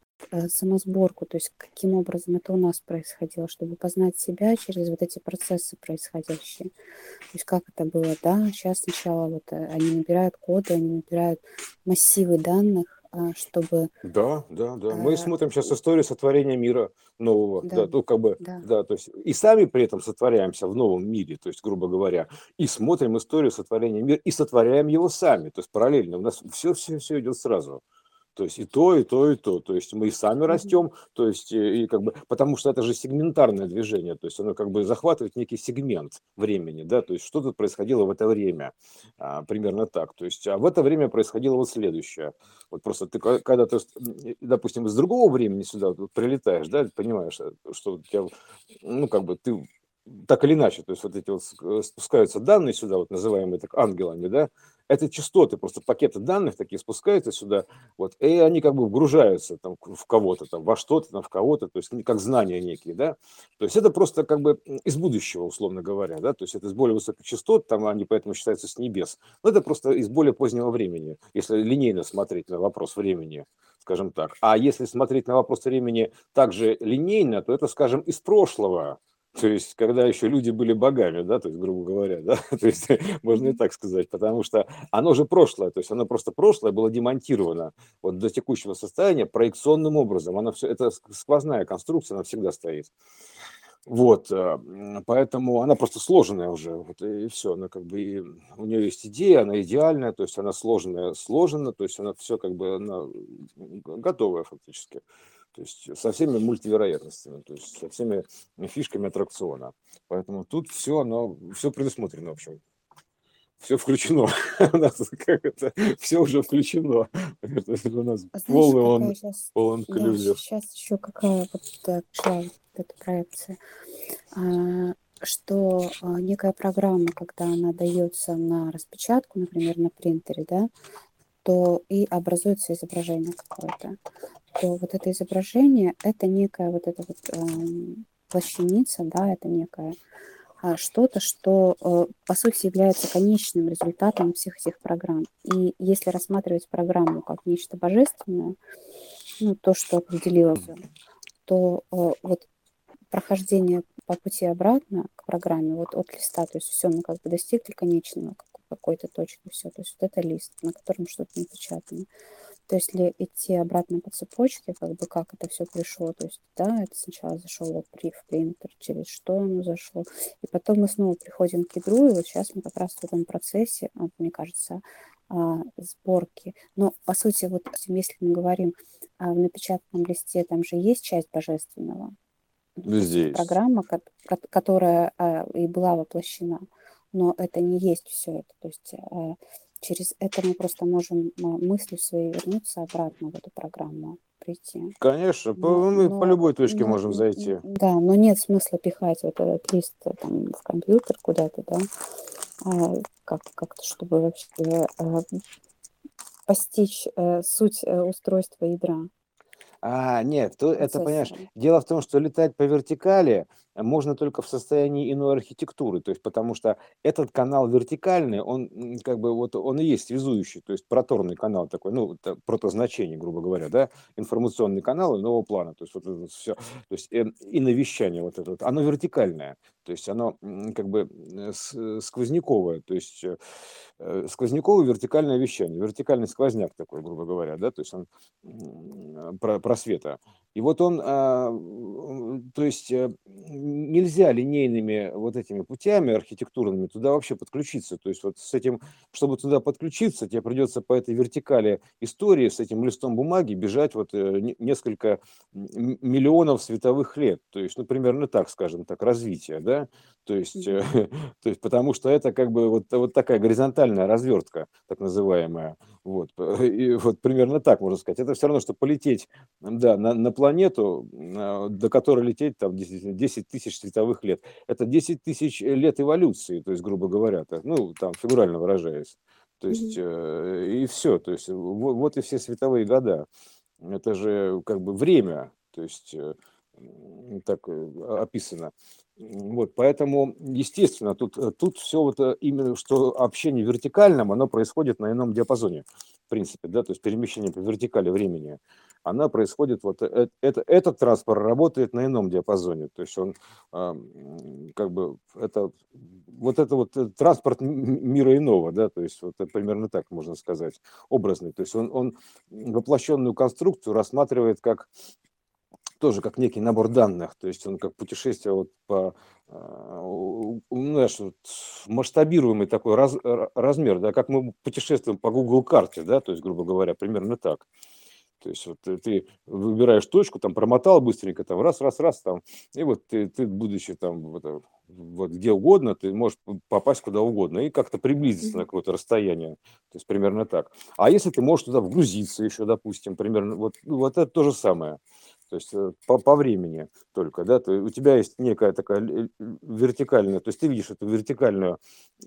самосборку, то есть каким образом это у нас происходило, чтобы познать себя через вот эти процессы происходящие. То есть как это было, да, сейчас сначала вот они набирают коды, они набирают массивы данных, чтобы... Да, да, да. Мы а... смотрим сейчас историю сотворения мира нового. Да, да, ну, как бы, да. Да, то есть и сами при этом сотворяемся в новом мире, то есть, грубо говоря, и смотрим историю сотворения мира, и сотворяем его сами, то есть параллельно. У нас все-все-все идет сразу. То есть и то, и то, и то. То есть мы и сами растем, то есть, и как бы, потому что это же сегментарное движение, то есть оно как бы захватывает некий сегмент времени, да, то есть что-то происходило в это время, а, примерно так. То есть а в это время происходило вот следующее. Вот просто ты, когда ты, допустим, из другого времени сюда прилетаешь, да, понимаешь, что у тебя, ну, как бы ты... Так или иначе, то есть вот эти вот спускаются данные сюда, вот называемые так ангелами, да, это частоты, просто пакеты данных такие спускаются сюда, вот, и они как бы вгружаются там в кого-то, там, во что-то, там, в кого-то, то есть как знания некие, да, то есть это просто как бы из будущего, условно говоря, да, то есть это из более высоких частот, там они поэтому считаются с небес, но это просто из более позднего времени, если линейно смотреть на вопрос времени, скажем так, а если смотреть на вопрос времени также линейно, то это, скажем, из прошлого. То есть, когда еще люди были богами, да, то есть, грубо говоря, да, то есть, можно и так сказать, потому что оно же прошлое, то есть, оно просто прошлое было демонтировано вот до текущего состояния проекционным образом, оно все, это сквозная конструкция, она всегда стоит. Вот, поэтому она просто сложенная уже, вот, и все, она как бы, и, у нее есть идея, она идеальная, то есть, она сложная, сложена, то есть, она все как бы, она готовая фактически. То есть со всеми мультивероятностями, то есть со всеми фишками аттракциона. Поэтому тут все, оно, все предусмотрено, в общем. Все включено. У нас как это, все уже включено. Это у нас полный инклюзив. Сейчас еще какая вот шла эта проекция, что некая программа, когда она дается на распечатку, например, на принтере, да, то и образуется изображение какое-то. То вот это изображение, это некая вот эта вот э, плащаница, да, это некое э, что-то, что э, по сути является конечным результатом всех этих программ. И если рассматривать программу как нечто божественное, ну, то, что определило бы, то э, вот прохождение по пути обратно к программе, вот от листа, то есть все мы как бы достигли конечного, какой-то точки, все, то есть вот это лист, на котором что-то напечатано. То есть если идти обратно по цепочке, как бы как это все пришло, то есть, да, это сначала зашел вот в принтер, через что оно зашло, и потом мы снова приходим к ядру, и вот сейчас мы как раз в этом процессе, вот, мне кажется, сборки. Но, по сути, вот если мы говорим в напечатанном листе, там же есть часть божественного. Здесь. Программа, которая и была воплощена. Но это не есть все это. То есть э, через это мы просто можем мыслью своей вернуться обратно в эту программу, прийти. Конечно, но, мы но, по любой точке но, можем зайти. Да, но нет смысла пихать вот этот лист там, в компьютер куда-то, да, а, как, как-то, чтобы вообще э, постичь э, суть э, устройства ядра. А, нет, то, это, понимаешь, дело в том, что летать по вертикали можно только в состоянии иной архитектуры, то есть потому что этот канал вертикальный, он как бы вот, он и есть связующий, то есть проторный канал такой, ну, протозначение, грубо говоря, да, информационный канал иного плана, то есть вот это все, то есть и, и навещание вот это, оно вертикальное, то есть оно как бы сквозняковое, то есть сквозняковое вертикальное вещание, вертикальный сквозняк такой, грубо говоря, да, то есть он просвета. И вот он, то есть нельзя линейными вот этими путями архитектурными туда вообще подключиться. То есть вот с этим, чтобы туда подключиться, тебе придется по этой вертикали истории с этим листом бумаги бежать вот несколько миллионов световых лет. То есть, ну, примерно так, скажем так, развитие, да? То есть, то есть потому что это как бы вот, вот такая горизонтальная развертка, так называемая. Вот. И вот примерно так можно сказать. Это все равно, что полететь, да, на, на планету, до которой лететь там десять тысяч световых лет. Это десять тысяч лет эволюции, то есть, грубо говоря, так, ну, там, фигурально выражаясь. То есть, mm-hmm. и все. То есть, вот, вот и все световые года. Это же как бы время, то есть, так описано. Вот, поэтому, естественно, тут, тут все вот именно, что общение вертикальным, оно происходит на ином диапазоне, в принципе, да, то есть перемещение по вертикали времени, она происходит, вот это, этот транспорт работает на ином диапазоне, то есть он, как бы, это, вот это вот транспорт мира иного, да, то есть вот примерно так можно сказать, образный, то есть он, он воплощенную конструкцию рассматривает как тоже как некий набор данных, то есть он как путешествие вот по, знаешь, вот масштабируемый такой раз, размер, да, как мы путешествуем по Google карте, да, то есть, грубо говоря, примерно так. То есть вот ты выбираешь точку, там промотал быстренько, там раз, раз, раз, там, и вот ты, ты будучи там вот, вот где угодно, ты можешь попасть куда угодно и как-то приблизиться на какое-то расстояние, то есть примерно так. А если ты можешь туда вгрузиться еще, допустим, примерно, вот, вот это то же самое. То есть по, по времени только, да, то у тебя есть некая такая вертикальная, то есть ты видишь эту вертикальную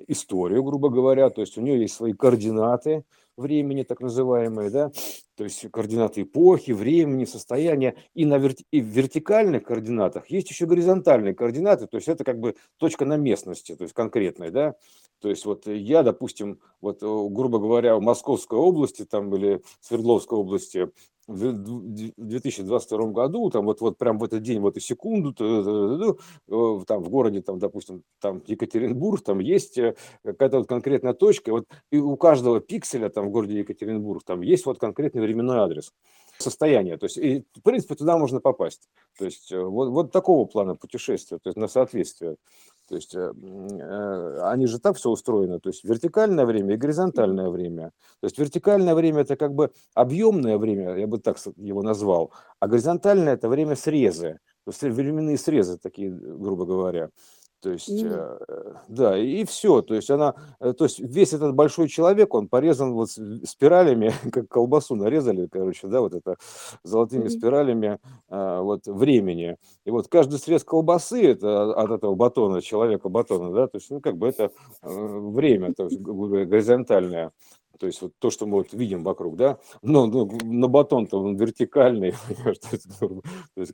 историю, грубо говоря, то есть у нее есть свои координаты времени, так называемые, да, то есть координаты эпохи, времени, состояния, и на верти... и в вертикальных координатах есть еще горизонтальные координаты, то есть это как бы точка на местности, то есть конкретной, да, то есть вот я, допустим, вот, грубо говоря, в Московской области там или Свердловской области в две тысячи двадцать втором году, там вот, вот прям в этот день, вот и секунду, там в городе, там, допустим, там Екатеринбург, там есть какая-то вот конкретная точка, вот, и у каждого пикселя там в городе Екатеринбург там есть вот конкретный временной адрес, состояние, то есть, и, в принципе, туда можно попасть, то есть вот, вот такого плана путешествия, то есть на соответствие. То есть они же так все устроено, то есть вертикальное время и горизонтальное время. То есть вертикальное время – это как бы объемное время, я бы так его назвал, а горизонтальное – это время срезы, то есть временные срезы такие, грубо говоря. То есть, mm-hmm. да, и все. То есть, она, то есть весь этот большой человек, он порезан вот спиралями, как колбасу нарезали, короче, да, вот это золотыми mm-hmm. спиралями вот времени. И вот каждый срез колбасы, это от этого батона, человека-батона, да, то есть, ну, как бы это время, то есть, горизонтальное. То есть вот то, что мы вот видим вокруг, да, но, но на батон-то он вертикальный, то есть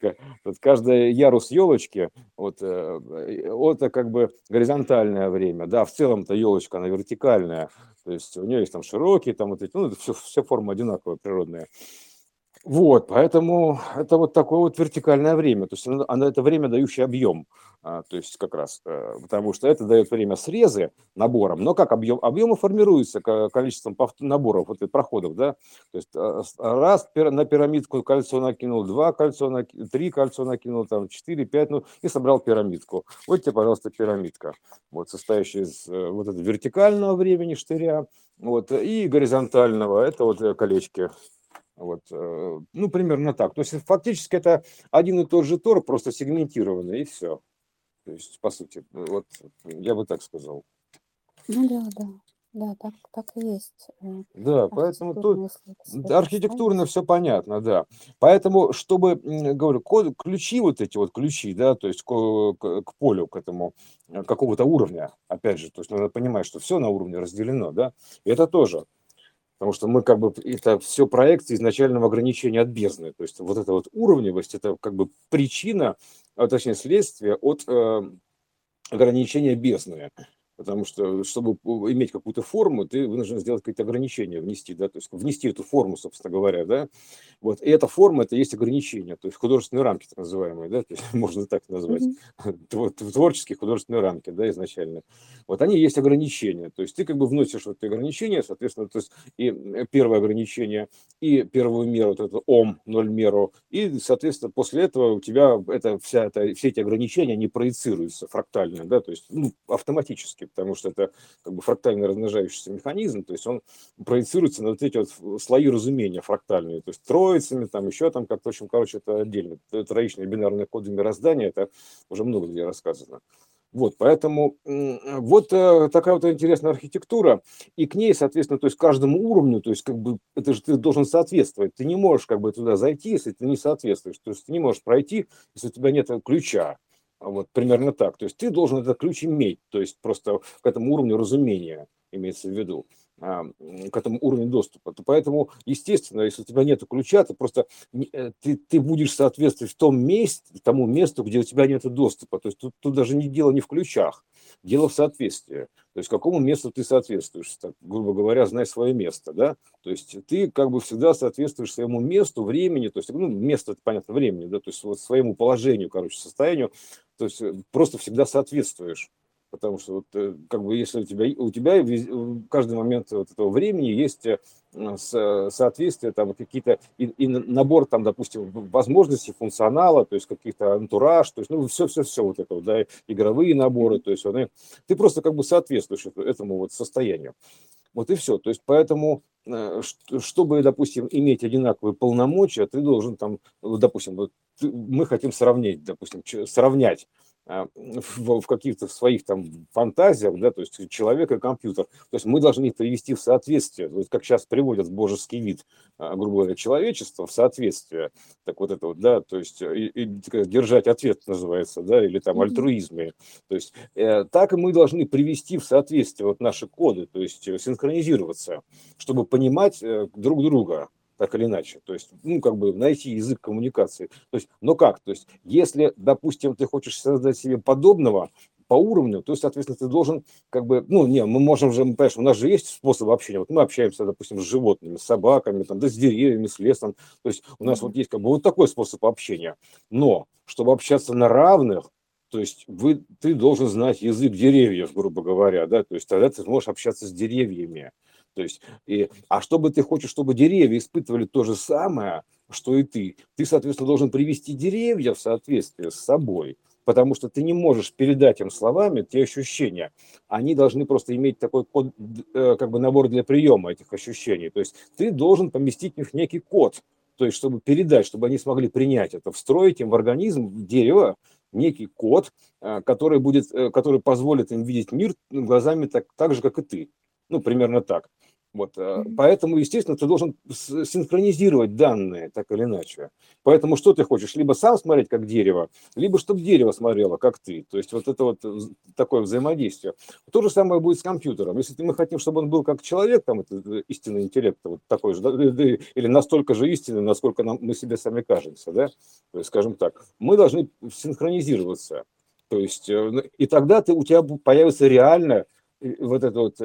каждый ярус елочки, вот это как бы горизонтальное время, да, в целом-то елочка, она вертикальная, то есть у нее есть там широкие, там вот эти, ну, это все, все формы одинаковые, природные. Вот, поэтому это вот такое вот вертикальное время, то есть оно, оно это время, дающее объем, а, то есть как раз, а, потому что это дает время срезы набором, но как объем, объемы формируются количеством наборов, вот и проходов, да, то есть раз на пирамидку кольцо накинул, два кольцо накинул, три кольцо накинул, там, четыре, пять, ну, и собрал пирамидку. Вот тебе, пожалуйста, пирамидка, вот состоящая из вот этого вертикального времени штыря, вот, и горизонтального, это вот колечки. Вот, ну, примерно так. То есть, фактически, это один и тот же Тор, просто сегментированный, и все. То есть, по сути, вот я бы так сказал. Ну да, да. Да, так, так и есть. Да, поэтому тут архитектурно все понятно, да. Поэтому, чтобы, говорю, ключи вот эти вот ключи, да, то есть к, к полю, к этому какого-то уровня, опять же, то есть надо понимать, что все на уровне разделено, да, и это тоже. Потому что мы как бы, это все проекция изначального ограничения от бездны. То есть вот эта вот уровневость, это как бы причина, а точнее следствие от э, ограничения бездны. Потому что, чтобы иметь какую-то форму, ты вынужден сделать какие-то ограничения, внести, да, то есть внести эту форму, собственно говоря, да, вот, и эта форма, это есть ограничения, то есть художественные рамки, так называемые, да, то есть можно так назвать, mm-hmm. творческие художественные рамки, да, изначально, вот, они есть ограничения, то есть ты как бы вносишь вот эти ограничения, соответственно, то есть и первое ограничение, и первую меру, вот это ом, ноль меру, и, соответственно, после этого у тебя это, вся эта, все эти ограничения, они проецируются фрактально, да, то есть, ну, автоматически, потому что это как бы фрактально размножающийся механизм, то есть он проецируется на вот эти вот слои разумения фрактальные, то есть троицами, там еще там как-то, в общем, короче, это отдельно. Троичные бинарные коды мироздания, это уже много где рассказано. Вот, поэтому вот такая вот интересная архитектура, и к ней, соответственно, то есть каждому уровню, то есть как бы это же ты должен соответствовать, ты не можешь как бы туда зайти, если ты не соответствуешь, то есть ты не можешь пройти, если у тебя нет ключа. Вот примерно так. То есть ты должен этот ключ иметь, то есть просто к этому уровню разумения имеется в виду, к этому уровню доступа. То поэтому, естественно, если у тебя нет ключа, ты просто ты, ты будешь соответствовать в том месте, тому месту, где у тебя нет доступа. То есть тут, тут даже не дело не в ключах, дело в соответствии. То есть какому месту ты соответствуешь, так, грубо говоря, знай свое место, да? То есть ты как бы всегда соответствуешь своему месту, времени, то есть, ну, место, это понятно, времени, да, то есть вот своему положению, короче, состоянию, то есть просто всегда соответствуешь. Потому что вот, как бы, если у тебя, у тебя в каждый момент вот этого времени есть соответствие, там, какие-то, и, и набор, там, допустим, возможностей функционала, то есть каких-то антураж, то есть, ну, все-все-все вот это, да, игровые наборы, то есть они, ты просто как бы соответствуешь этому вот состоянию. Вот и все. То есть поэтому, чтобы, допустим, иметь одинаковые полномочия, ты должен там, допустим, вот, мы хотим сравнить, допустим, сравнять в, в каких-то своих там фантазиях, да, то есть человек и компьютер. То есть мы должны их привести в соответствие, вот как сейчас приводят божеский вид, грубо говоря, человечества в соответствие, так вот это вот, да, то есть и, и, держать ответ называется, да, или там альтруизм. То есть э, так и мы должны привести в соответствие вот наши коды, то есть синхронизироваться, чтобы понимать э, друг друга. Так или иначе, то есть, ну, как бы найти язык коммуникации. То есть, но как? То есть, если, допустим, ты хочешь создать себе подобного по уровню, то, соответственно, ты должен, как бы, ну, не, мы можем же, понимаешь, у нас же есть способы общения. Вот мы общаемся, допустим, с животными, с собаками, там, да, с деревьями, с лесом. То есть, у нас вот есть, как бы, вот такой способ общения. Но, чтобы общаться на равных, то есть вы, ты должен знать язык деревьев, грубо говоря, да, то есть тогда ты можешь общаться с деревьями. То есть, и, а чтобы ты хочешь, чтобы деревья испытывали то же самое, что и ты, ты, соответственно, должен привести деревья в соответствие с собой, потому что ты не можешь передать им словами те ощущения. Они должны просто иметь такой код, как бы набор для приема этих ощущений. То есть ты должен поместить в них некий код, то есть чтобы передать, чтобы они смогли принять это, встроить им в организм дерева некий код, который, будет, который позволит им видеть мир глазами так, так же, как и ты. Ну, примерно так. Вот. Mm-hmm. Поэтому, естественно, ты должен синхронизировать данные, так или иначе. Поэтому что ты хочешь? Либо сам смотреть, как дерево, либо чтобы дерево смотрело, как ты. То есть вот это вот такое взаимодействие. То же самое будет с компьютером. Если мы хотим, чтобы он был как человек, там, это истинный интеллект, вот такой же, да, или настолько же истинный, насколько нам, мы себе сами кажемся, да? То есть, скажем так, мы должны синхронизироваться. То есть, и тогда ты, у тебя появится реально... вот этого вот,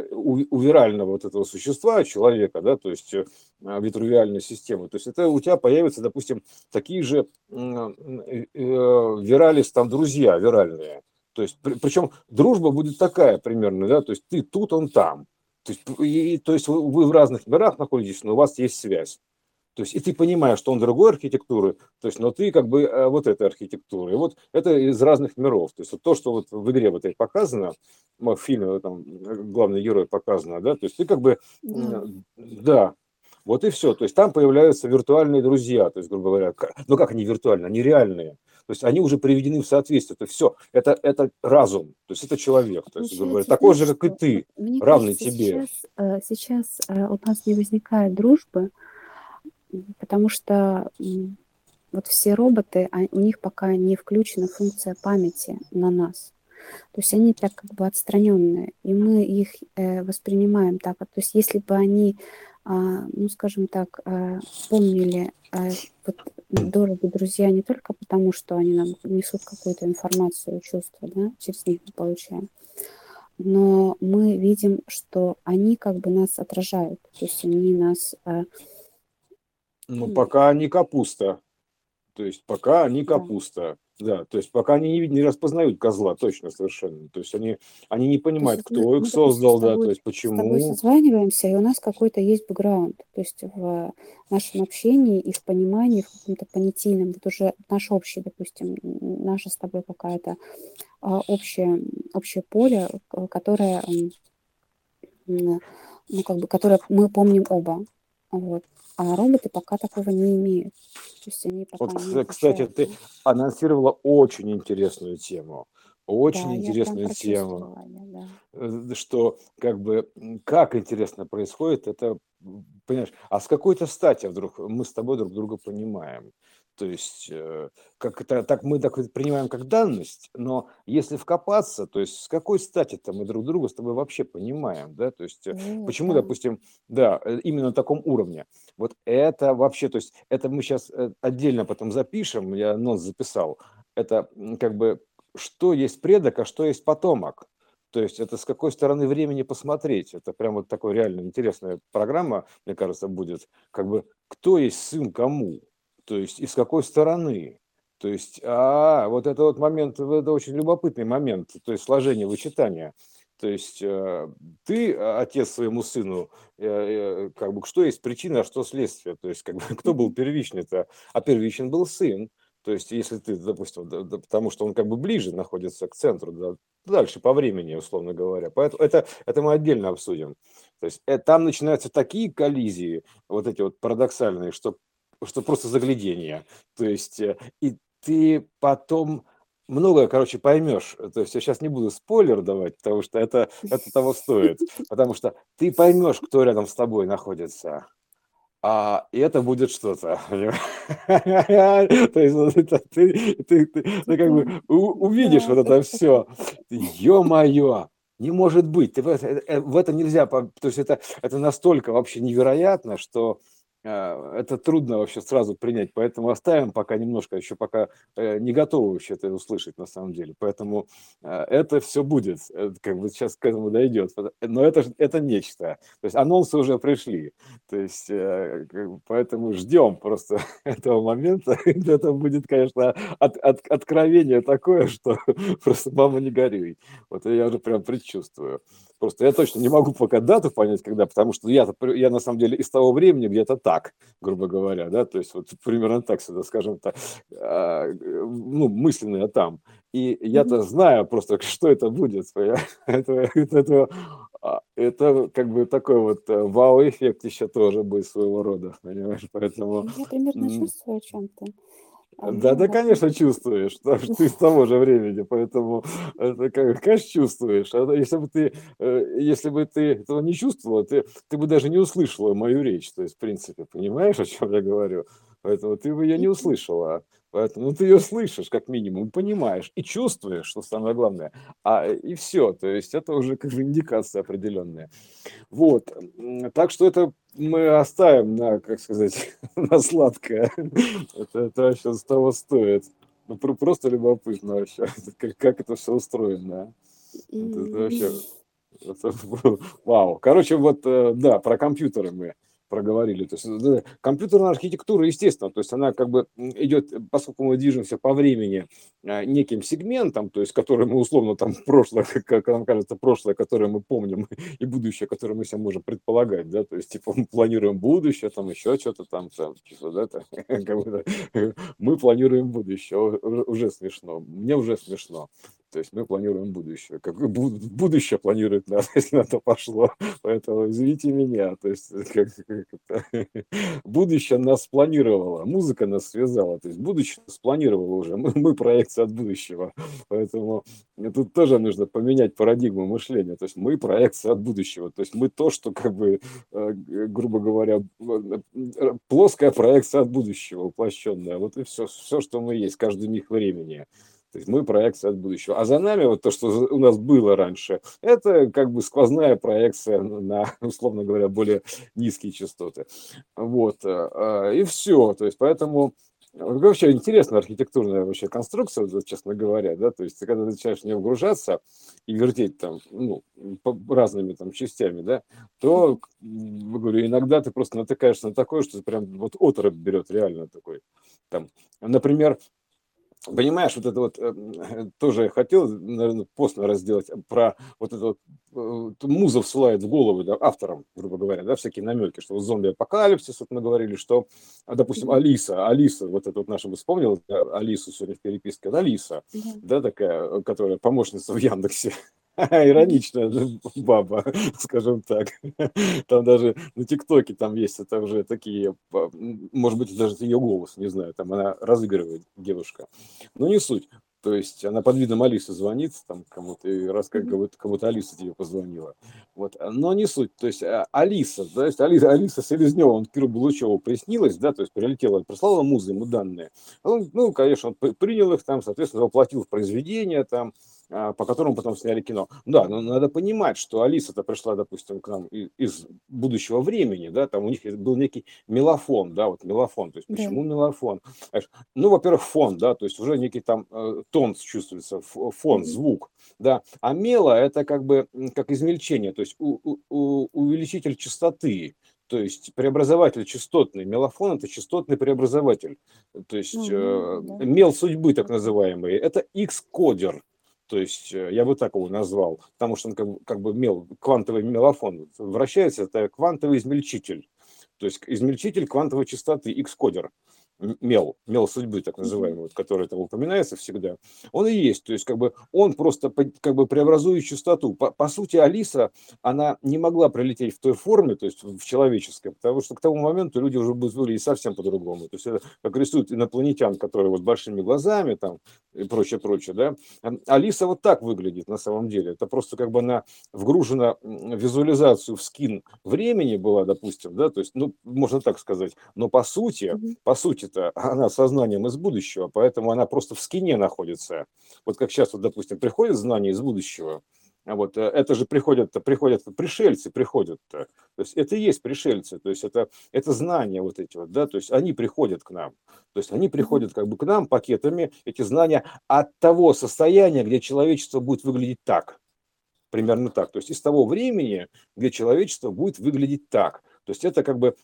увирального вот этого существа, человека, да, то есть витрувиальной системы, то есть это у тебя появятся, допустим, такие же э, э, виралис, там, друзья виральные, то есть при, причем дружба будет такая примерно, да, то есть ты тут, он там, то есть, и, то есть вы, вы в разных мирах находитесь, но у вас есть связь. То есть и ты понимаешь, что он другой архитектуры, то есть, но ты как бы вот этой архитектуры. И вот это из разных миров. То есть вот то, что вот в игре вот это показано, в фильме там главный герой показано, да, то есть ты как бы, да, да, вот и все. То есть там появляются виртуальные друзья, то есть, грубо говоря, ну как они виртуальные, они реальные. То есть они уже приведены в соответствие. То есть все, это, это разум, то есть это человек, то есть, говоря, такой же, как и ты, мне равный кажется, тебе. Сейчас, сейчас у нас не возникает дружбы, потому что вот все роботы, у них пока не включена функция памяти на нас. То есть они так как бы отстраненные, и мы их воспринимаем так. То есть если бы они, ну скажем так, помнили вот, дорогие друзья не только потому, что они нам несут какую-то информацию, чувства, да, через них мы получаем, но мы видим, что они как бы нас отражают, то есть они нас... Э... Ну, пока они капуста, то есть пока они капуста, да, да. То есть пока они не, не распознают козла, точно, совершенно, то есть они, они не понимают, то есть, кто их создал, тобой, да, то есть почему... Мы с тобой созваниваемся, и у нас какой-то есть бэкграунд, то есть в нашем общении и в понимании, в каком-то понятийном, вот уже наш общий, допустим, наша с тобой какая-то... Общее, общее поле, которое, ну, как бы, которое мы помним оба. Вот. А роботы пока такого не имеют. То есть они пока вот, не кстати, изучают. Ты анонсировала очень интересную тему. Очень да, интересную тему. Да. Что как бы как интересно происходит, это понимаешь, а с какой-то стати вдруг мы с тобой друг друга понимаем. То есть, как это, так мы так принимаем как данность, но если вкопаться, то есть с какой стати-то мы друг друга с тобой вообще понимаем, да, то есть ну, почему, да. допустим, да, именно на таком уровне. Вот это вообще, то есть это мы сейчас отдельно потом запишем, я анонс записал, это как бы что есть предок, а что есть потомок. То есть это с какой стороны времени посмотреть. Это прям вот такая реально интересная программа, мне кажется, будет. Как бы кто есть сын кому. То есть, и с какой стороны? То есть, а вот это вот момент, это очень любопытный момент, то есть сложение вычитания. То есть, ты, отец своему сыну, как бы, что есть причина, а что следствие? То есть, как бы, кто был первичный-то? А первичен был сын. То есть, если ты, допустим, потому что он как бы ближе находится к центру, да, дальше по времени, условно говоря. Поэтому это, это мы отдельно обсудим. То есть, там начинаются такие коллизии, вот эти вот парадоксальные, что что просто заглядение, то есть и ты потом многое, короче, поймешь, то есть я сейчас не буду спойлер давать, потому что это, это того стоит, потому что ты поймешь, кто рядом с тобой находится, а и это будет что-то, то есть ты как бы увидишь вот это все, ё-моё. Не может быть, в это нельзя, то есть это настолько вообще невероятно, что это трудно вообще сразу принять, поэтому оставим пока немножко, еще пока не готовы вообще это услышать на самом деле, поэтому это все будет, как бы сейчас к этому дойдет, но это, это нечто, то есть анонсы уже пришли, то есть поэтому ждем просто этого момента, это будет, конечно, от, от, откровение такое, что просто мама не горюй, вот я уже прям предчувствую. Просто я точно не могу пока дату понять, когда, потому что я, я на самом деле из того времени где-то так, грубо говоря, да, то есть вот примерно так, сюда, скажем так, ну, мысленно я там. И я-то знаю просто, что это будет. Это, это, это как бы такой вот вау-эффект еще тоже будет своего рода, понимаешь, поэтому... Я примерно чувствую о чем-то. Да, да, конечно, чувствуешь, потому что ты с того же времени, поэтому, конечно, чувствуешь. Если бы ты, если бы ты этого не чувствовала, ты, ты бы даже не услышала мою речь, то есть, в принципе, понимаешь, о чем я говорю? Поэтому ты бы ее не услышала. Поэтому ну, ты ее слышишь, как минимум, понимаешь и чувствуешь, что самое главное. А, и все, то есть это уже как бы индикация определенная. Вот, так что это мы оставим на, как сказать, на сладкое. Это, это вообще с того стоит. Ну, просто любопытно вообще, как, как это все устроено. Это, это вообще... Это, вау. Короче, вот, да, про компьютеры мы проговорили. То есть компьютерная архитектура, естественно, то есть она как бы идет, поскольку мы движемся по времени неким сегментом, то есть который мы условно там прошлое, как нам кажется, прошлое, которое мы помним, и будущее, которое мы себе можем предполагать, да, то есть типа мы планируем будущее, там еще что-то там, там что-то, да, мы планируем будущее, уже смешно, мне уже смешно. То есть мы планируем будущее. Как будущее планирует нас, если на то пошло. Поэтому извините меня. То есть, как, как будущее нас планировало, музыка нас связала. То есть будущее спланировало уже. Мы, мы проекция от будущего. Поэтому тут тоже нужно поменять парадигму мышления. То есть мы проекция от будущего. То есть мы то, что, как бы, грубо говоря, плоская проекция от будущего, уплощенная. Вот и все, все, что мы есть, каждый миг времени. То есть мы проекция от будущего. А за нами вот то, что у нас было раньше, это как бы сквозная проекция на, условно говоря, более низкие частоты. Вот. И все. То есть поэтому Вот вообще интересная архитектурная вообще конструкция, вот, честно говоря, да, то есть ты когда начинаешь в нее вгружаться и вертеть там, ну, по разными там частями, да, то, говорю, иногда ты просто натыкаешься на такое, что прям вот оторопь берет реально такой, там, например, понимаешь, вот это вот, тоже я хотел, наверное, постно разделать, про вот это вот, музов ссылает в голову, да, авторам, грубо говоря, да, всякие намеки, что вот зомби-апокалипсис, вот мы говорили, что, допустим, Алиса, Алиса, вот это вот наша бы вспомнила, Алису сегодня в переписке, это Алиса, mm-hmm. да, такая, которая помощница в Яндексе. Ироничная баба, скажем так. Там даже на ТикТоке там есть это уже такие, может быть, даже ее голос, не знаю, там она разыгрывает, девушка. Но не суть. То есть она под видом Алисы звонит там кому-то, и рассказывает, как будто Алиса тебе позвонила. Вот. Но не суть. То есть Алиса, то есть Алиса, Алиса Селезнева, он Киру Булычеву приснилось, да, то есть прилетела, прислала музы ему данные. Он, ну, конечно, он принял их там, соответственно, воплотил в произведение там, по которому потом сняли кино. Да, но надо понимать, что Алиса-то пришла, допустим, к нам из будущего времени, да, там у них был некий мелофон, да, вот мелофон, то есть почему да. мелофон? Ну, во-первых, фон, да, то есть уже некий там тон чувствуется, фон, звук, да, а мело – это как бы как измельчение, то есть у, у, увеличитель частоты. То есть преобразователь частотный, мелофон – это частотный преобразователь, то есть mm-hmm, э, да. мел судьбы, так называемый, это икс-кодер. То есть я бы так его назвал, потому что он как бы, как бы мел, квантовый мелофон вращается, это квантовый измельчитель. То есть измельчитель квантовой частоты, икс-кодер, мел, мел судьбы, так называемый, вот, который там упоминается всегда, он и есть. То есть как бы он просто как бы преобразует частоту. По, по сути, Алиса, она не могла прилететь в той форме, то есть в человеческой, потому что к тому моменту люди уже были совсем по-другому. То есть это как рисуют инопланетян, которые вот большими глазами там и прочее, прочее, да. Алиса вот так выглядит на самом деле. Это просто как бы она вгружена в визуализацию, в скин времени была, допустим, да, то есть, ну, можно так сказать, но по сути, mm-hmm. по сути, она сознанием из будущего, поэтому она просто в скине находится. Вот как сейчас, вот, допустим, приходят знания из будущего, вот, это же приходят, приходят пришельцы, приходят, то есть это и есть пришельцы, то есть это, это знания вот эти вот, да, то есть они приходят к нам, то есть они приходят как бы к нам пакетами, эти знания от того состояния, где человечество будет выглядеть так, примерно так, то есть из того времени, где человечество будет выглядеть так. То есть это как бы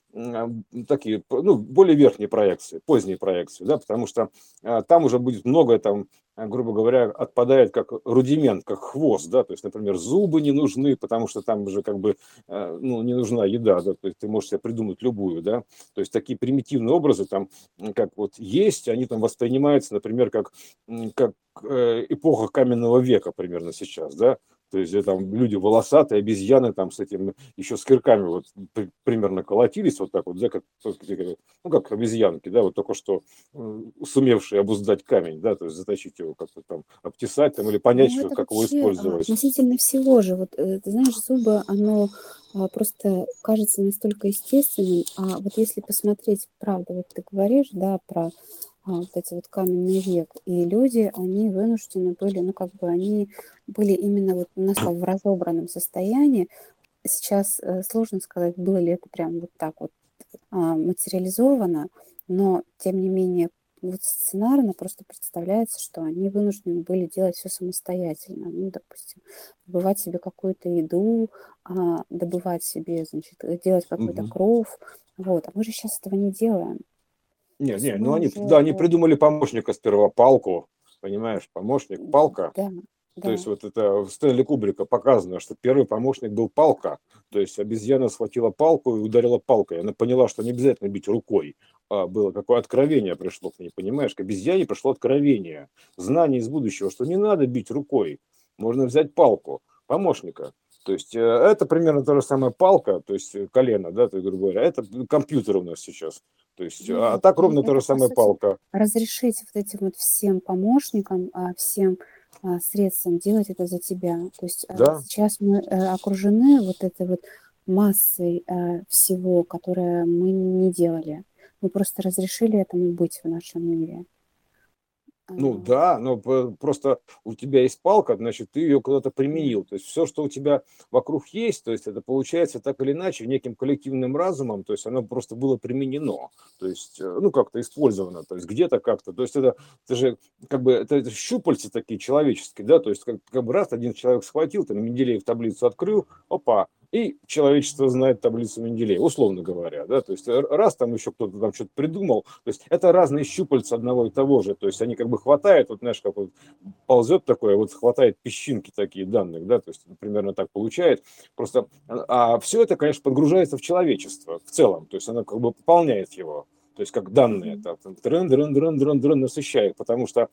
такие, ну, более верхние проекции, поздние проекции, да, потому что там уже будет много, там, грубо говоря, отпадает как рудимент, как хвост, да, то есть, например, зубы не нужны, потому что там уже как бы, ну, не нужна еда, да, то есть ты можешь себе придумать любую, да, то есть такие примитивные образы там, как вот есть, они там воспринимаются, например, как, как эпоха каменного века примерно сейчас, да. То есть там люди волосатые, обезьяны там с этим, еще с кирками вот при, примерно колотились вот так вот, да, как, ну, как обезьянки, да, вот только что сумевшие обуздать камень, да, то есть затащить его как-то там, обтесать там или понять, ну, что, как его использовать. Относительно всего же, вот, ты знаешь, зубы, оно просто кажется настолько естественным, а вот если посмотреть, правда, вот ты говоришь, да, про... вот эти вот каменный век, и люди, они вынуждены были, ну, как бы они были именно вот в разобранном состоянии. Сейчас сложно сказать, было ли это прям вот так вот материализовано, но, тем не менее, вот сценарно просто представляется, что они вынуждены были делать все самостоятельно. Ну, допустим, добывать себе какую-то еду, добывать себе, значит, делать какой-то угу. кров. Вот. А мы же сейчас этого не делаем. Нет, нет, ну они, да, они придумали помощника сперва, палку, понимаешь, помощник, палка. Да, да. То есть вот это в Стэнли Кубрика показано, что первый помощник был палка, то есть обезьяна схватила палку и ударила палкой, она поняла, что не обязательно бить рукой. Было какое откровение пришло к ней, понимаешь, к обезьяне пришло откровение, знание из будущего, что не надо бить рукой, можно взять палку, помощника. То есть это примерно та же самая палка, то есть колено, да, ты грубо говоря, это компьютер у нас сейчас. То есть, да, а так ровно та же самая палка. Разрешить вот этим вот всем помощникам, всем средствам делать это за тебя. То есть да. сейчас мы окружены вот этой вот массой всего, которое мы не делали. Мы просто разрешили этому быть в нашем мире. Ну да, но просто у тебя есть палка, значит, ты ее куда-то применил. То есть все, что у тебя вокруг есть, то есть это получается так или иначе неким коллективным разумом, то есть оно просто было применено, то есть, ну, как-то использовано, то есть где-то как-то. То есть это, это же как бы это, это щупальцы такие человеческие, да, то есть как, как бы раз один человек схватил, там Менделеев таблицу открыл, опа, и человечество знает таблицу Менделеева, условно говоря, да, то есть раз там еще кто-то там что-то придумал, то есть это разные щупальца одного и того же, то есть они как бы хватают, вот знаешь, как вот ползет такое, вот хватает песчинки такие данных, да, то есть примерно так получает, просто, а все это, конечно, подгружается в человечество в целом, то есть оно как бы пополняет его. То есть как данные, там, дрын, дрын, дрын, дрын, дрын, насыщает, потому что,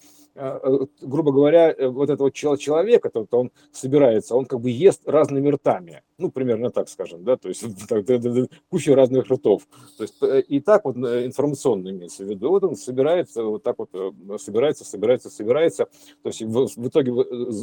грубо говоря, вот этот вот человек, этот, он собирается, он как бы ест разными ртами, ну, примерно так, скажем, да, то есть так, куча разных ртов, то есть и так вот информационно имеется в виду, вот он собирается, вот так вот собирается, собирается, собирается, то есть в, в итоге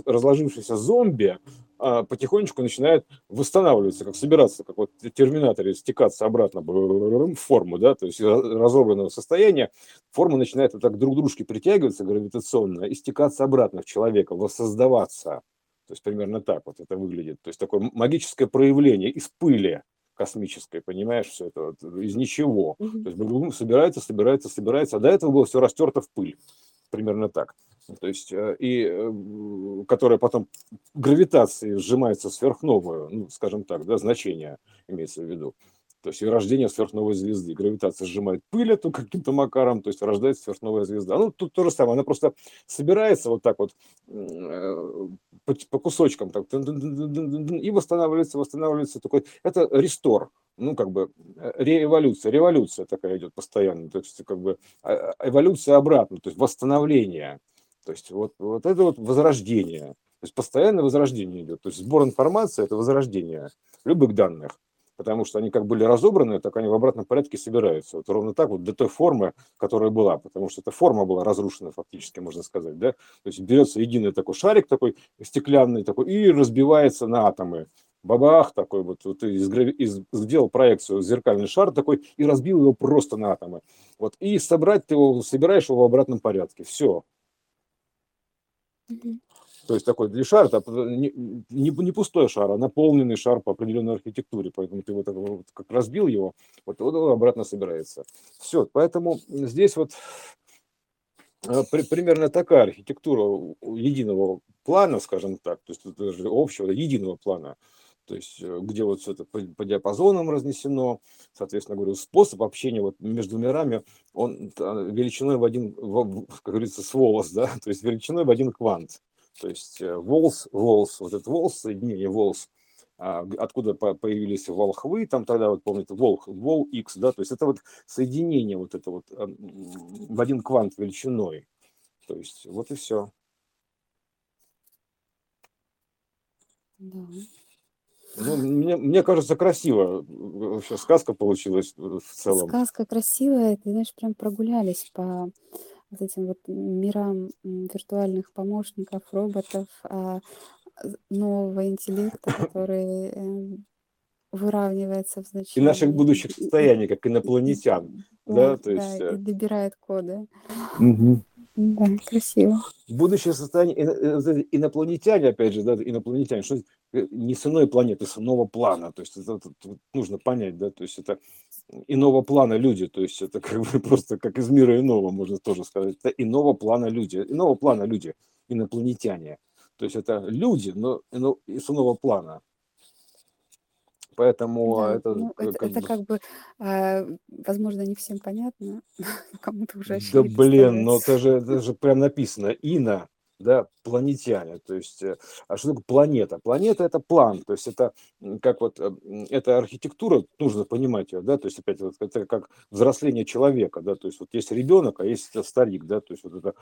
разложившийся зомби потихонечку начинает восстанавливаться, как собираться, как вот терминаторы, стекаться обратно в форму, да, то есть разорванного состояния, форма начинает вот так друг к дружке притягиваться гравитационно и стекаться обратно в человека, воссоздаваться. То есть примерно так вот это выглядит. То есть такое магическое проявление из пыли космической, понимаешь, все это вот, из ничего. Mm-hmm. То есть собирается, собирается, собирается, а до этого было все растерто в пыль. Примерно так. То есть, и которая потом гравитацией сжимается сверхновую, ну, скажем так, да, значение имеется в виду. То есть и рождение сверхновой звезды. Гравитация сжимает пыль эту каким-то макаром, то есть рождается сверхновая звезда. Ну, тут то же самое. Она просто собирается вот так вот по, по кусочкам так, и восстанавливается, восстанавливается. Такой. Это рестор. Ну, как бы реэволюция. Революция такая идет постоянно. То есть как бы эволюция обратно, то есть восстановление. То есть вот, вот это вот возрождение. То есть постоянно возрождение идет. То есть сбор информации – это возрождение любых данных. Потому что они как были разобраны, так они в обратном порядке собираются. Вот ровно так вот до той формы, которая была. Потому что эта форма была разрушена фактически, можно сказать. Да? То есть берется единый такой шарик, такой стеклянный, такой, и разбивается на атомы. Бабах такой вот, вот ты сделал проекцию, зеркальный шар такой, и разбил его просто на атомы. Вот, и собрать ты его, собираешь его в обратном порядке. Все. То есть такой для шара, не, не, не пустой шар, а наполненный шар по определенной архитектуре, поэтому ты вот, вот как разбил его, вот он обратно собирается. Все, поэтому здесь вот при, примерно такая архитектура единого плана, скажем так, то есть общего, единого плана. То есть, где вот все это по, по диапазонам разнесено, соответственно, говорю, способ общения вот между мирами, он величиной в один, в, как говорится, с волос, да, то есть величиной в один квант. То есть волс, волс, вот этот волс, соединение волс, откуда появились волхвы, там тогда, вот помните, волх, вол X, да, то есть это вот соединение вот это вот в один квант величиной. То есть вот и все. Да. Ну, мне, мне кажется, красиво. Вообще сказка получилась в целом. Сказка красивая, ты знаешь, прям прогулялись по вот этим вот мирам виртуальных помощников, роботов, нового интеллекта, который выравнивается в значении. И наших будущих состояний, как инопланетян. Да, да, то есть... да, и добирает коды. Угу. Да, красиво. Будущее состояние инопланетяне, опять же, да, инопланетяне, что не с иной планеты, с иного плана. То есть это, это нужно понять, да, то есть это иного плана люди, то есть это как бы просто как из мира иного, можно тоже сказать. Это иного плана люди, иного плана люди, инопланетяне. То есть это люди, но с иного плана. Поэтому да, это, ну, как, это, как, это бы... как бы, а, возможно, не всем понятно, кому-то уже да блин, но это же, это же прям написано «ино», да, «планетяне». То есть, а что такое планета? Планета – это план, то есть это как вот, эта архитектура, нужно понимать ее, да, то есть опять вот, это как взросление человека, да, то есть вот есть ребенок, а есть старик, да, то есть вот это,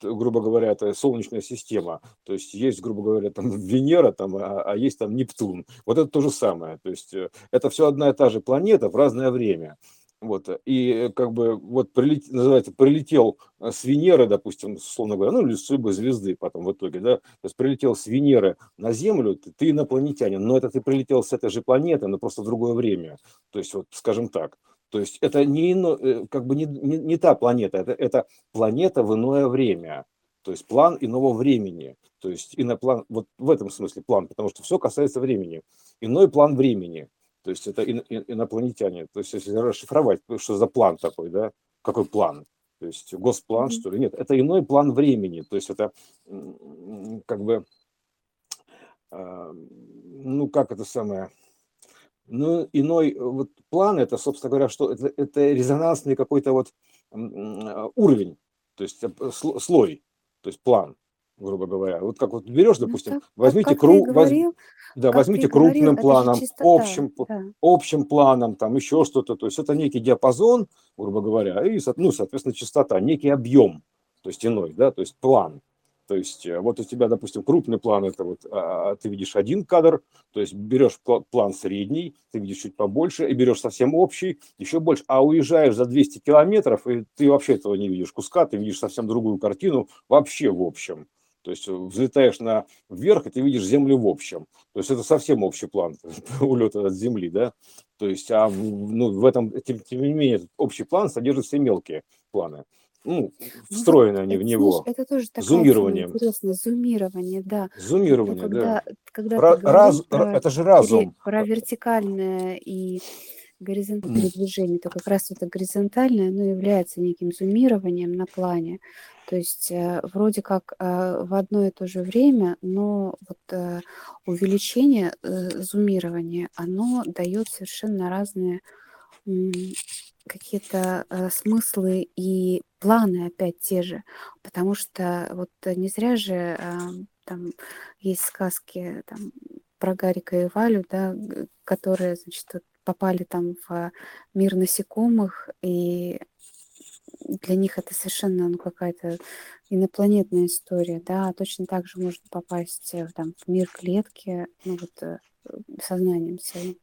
грубо говоря, это солнечная система, то есть есть, грубо говоря, там Венера, там, а, а есть там Нептун, вот это то же самое, то есть это все одна и та же планета в разное время. Вот, и как бы вот прилет, называется, прилетел с Венеры, допустим, условно говоря, ну или с любой звезды потом в итоге, да, то есть прилетел с Венеры на Землю, ты, ты инопланетянин, но это ты прилетел с этой же планеты, но просто в другое время, то есть вот скажем так, То есть это не, ино, как бы не, не, не та планета, это, это планета в иное время, то есть план иного времени, то есть иноплан, вот в этом смысле план, потому что все касается времени, иной план времени, то есть это ино, инопланетяне, то есть если расшифровать, что за план такой, да, какой план, то есть госплан, что ли, нет, это иной план времени, то есть это как бы, ну как это самое... Ну, иной вот план, это, собственно говоря, что это, это резонансный какой-то вот уровень, то есть слой, то есть план, грубо говоря. Вот как вот берешь, допустим, ну, так, возьмите, кру... говорил, да, возьмите крупным говорил, планом, общим, да. общим планом, там еще что-то. То есть это некий диапазон, грубо говоря, и, ну, соответственно, частота, некий объем, то есть иной, да, то есть план. То есть вот у тебя, допустим, крупный план, это вот а, ты видишь один кадр, то есть берешь план средний, ты видишь чуть побольше, и берешь совсем общий, еще больше, а уезжаешь за двести километров, и ты вообще этого не видишь куска, ты видишь совсем другую картину вообще в общем. То есть взлетаешь на вверх, и ты видишь землю в общем. То есть это совсем общий план улета от земли, да? То есть а, ну, в этом, тем, тем не менее, общий план содержит все мелкие планы. Ну, встроены ну, они это, в него. Знаешь, это тоже такая зумирование. Интересно, зумирование, да. Зумирование, когда, да. Когда Ра- раз, про, это же разум. Про вертикальное и горизонтальное mm. движение, то как раз это горизонтальное, оно является неким зумированием на плане. То есть э, вроде как э, в одно и то же время, но вот, э, увеличение э, зумирования, оно дает совершенно разные... М- какие-то э, смыслы и планы опять те же, потому что вот не зря же э, там есть сказки там, про Гарика и Валю, да, которые, значит, вот, попали там в мир насекомых, и для них это совершенно ну, какая-то инопланетная история, да, точно так же можно попасть там, в мир клетки, ну вот сознанием своим.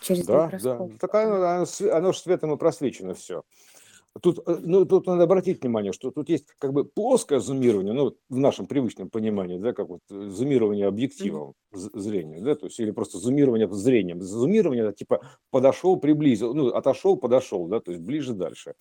Через да, да. Такая, оно, оно же светом и просвечено все. Тут, ну, тут надо обратить внимание, что тут есть как бы плоское зумирование, ну, в нашем привычном понимании, да, как вот зумирование объективом mm-hmm. зрения, да, то есть или просто зумирование зрением. Зумирование это типа подошел, приблизил, ну, отошел, подошел, да, то есть ближе, дальше.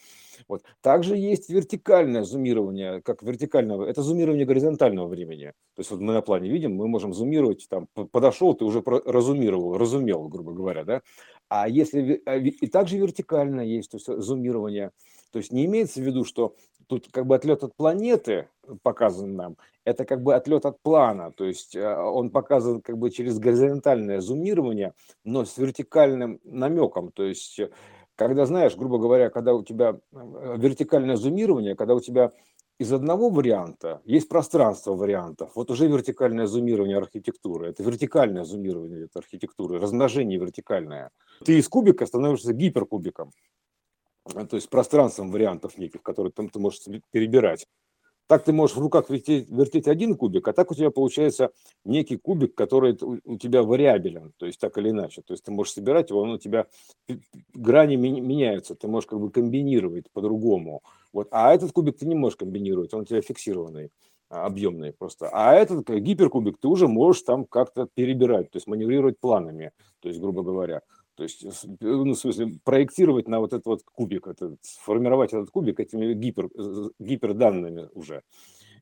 Вот. Также есть вертикальное зумирование, как вертикального, это зумирование горизонтального времени. То есть вот мы на плане видим, мы можем зумировать, там, подошел, ты уже разумировал, разумел, грубо говоря, да. А если и также вертикально есть, то есть зумирование. То есть не имеется в виду, что тут как бы отлет от планеты показан нам, это как бы отлет от плана, то есть он показан как бы через горизонтальное зумирование, но с вертикальным намеком, то есть когда, знаешь, грубо говоря, когда у тебя вертикальное зумирование, когда у тебя из одного варианта есть пространство вариантов, вот уже вертикальное зумирование архитектуры, это вертикальное зумирование архитектуры, размножение вертикальное. Ты из кубика становишься гиперкубиком. То есть пространством вариантов неких, которые там ты можешь перебирать. Так ты можешь в руках вертеть, вертеть один кубик, а так у тебя получается некий кубик, который у тебя вариабелен, то есть так или иначе. То есть ты можешь собирать его, он у тебя грани меняются, ты можешь как бы комбинировать по-другому. Вот. А этот кубик ты не можешь комбинировать, он у тебя фиксированный, объемный просто. А этот гиперкубик ты уже можешь там как-то перебирать, то есть маневрировать планами, то есть грубо говоря. То есть, ну, в смысле, проектировать на вот этот вот кубик, этот, сформировать этот кубик этими гипер, гиперданными уже.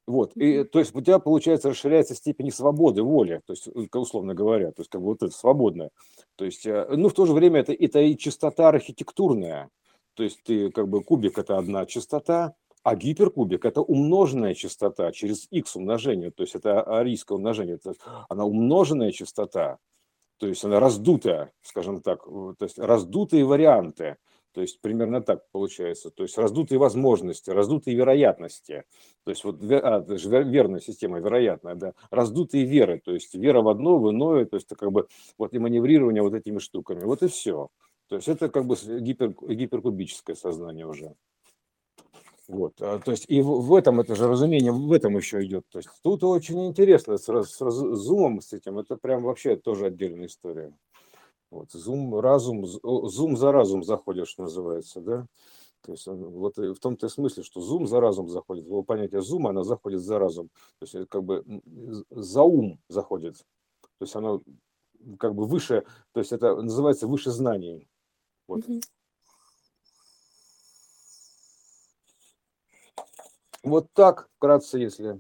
Вот. И, то есть у тебя, получается, расширяется степень свободы воли, то есть, условно говоря, то есть как бы вот это свободное. То есть, ну, в то же время это, это и частота архитектурная. То есть ты как бы кубик – это одна частота, а гиперкубик – это умноженная частота через x умножение, то есть это арийское умножение, то есть она умноженная частота. То есть она раздутая, скажем так, то есть раздутые варианты, то есть примерно так получается, то есть раздутые возможности, раздутые вероятности, то есть вот а, это же верная система, вероятная, да, раздутые веры, то есть вера в одно, в иное, то есть это как бы вот и маневрирование вот этими штуками, вот и все. То есть это как бы гипер, гиперкубическое сознание уже. Вот, то есть и в этом, это же разумение, в этом еще идет. То есть тут очень интересно с, раз, с раз, зумом, с этим, это прям вообще тоже отдельная история. Вот, зум, разум, зум за разум заходишь, что называется, да? То есть вот в том-то смысле, что зум за разум заходит, его понятие зума, оно заходит за разум, то есть как бы за ум заходит, то есть оно как бы выше, то есть это называется выше знаний. Вот. Mm-hmm. Вот так, вкратце, если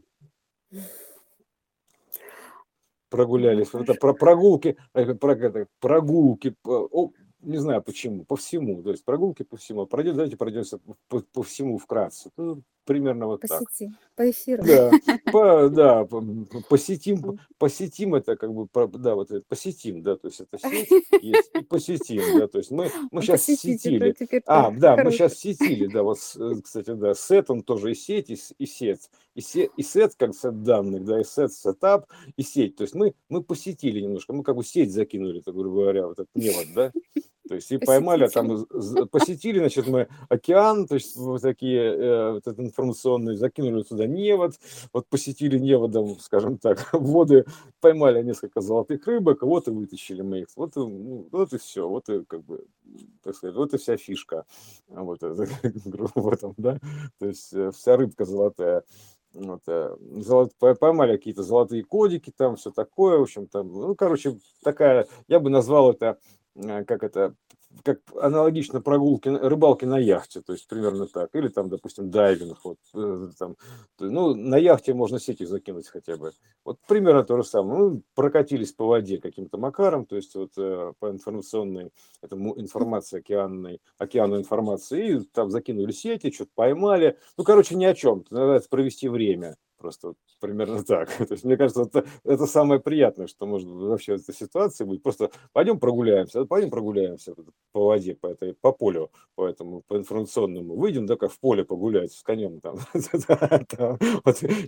прогулялись. Это про прогулки, про прогулки, о, не знаю почему, по всему. То есть прогулки по всему. Пройдем, давайте пройдемся по, по всему вкратце. Ну, примерно вот по так. Сети, по эфиру. Да, по, да, посетим, посетим это как бы, да, вот посетим, да, то есть это сеть есть, и посетим, да, то есть мы, мы сейчас сетили. А, да, хорошо. Мы сейчас сетили, да, вот, кстати, да, сет, он тоже и сеть, и, и сеть, и сет, и сет, как сет данных, да, и сет, сетап, и сеть, то есть мы, мы посетили немножко, мы как бы сеть закинули, так грубо говоря, вот этот невод, да. То есть и посетители. Поймали, а там посетили, значит, мы океан, то есть вот такие э, вот этот информационный, закинули сюда невод, вот посетили неводом, скажем так, воды, поймали несколько золотых рыбок, вот и вытащили мы их, вот, ну, вот и все, вот и как бы, так сказать, вот и вся фишка, вот это, в этом, да, то есть вся рыбка золотая. Вот, золот, поймали какие-то золотые кодики, там все такое, в общем, там, ну, короче, такая, я бы назвал это, как это, как аналогично прогулки, рыбалки на яхте, то есть примерно так, или там, допустим, дайвинг, вот, там, ну, на яхте можно сетью закинуть хотя бы, вот примерно то же самое, ну, прокатились по воде каким-то макаром, то есть вот по информационной, этому информации океанной, океану информации, и там закинули сети, что-то поймали, ну, короче, ни о чем, надо провести время. Просто вот примерно так. То есть, мне кажется, это, это самое приятное, что может вообще в этой ситуации быть. Просто пойдем прогуляемся, пойдем прогуляемся по воде, по, этой, по полю, по этому, по информационному. Выйдем только в поле погулять с конем там.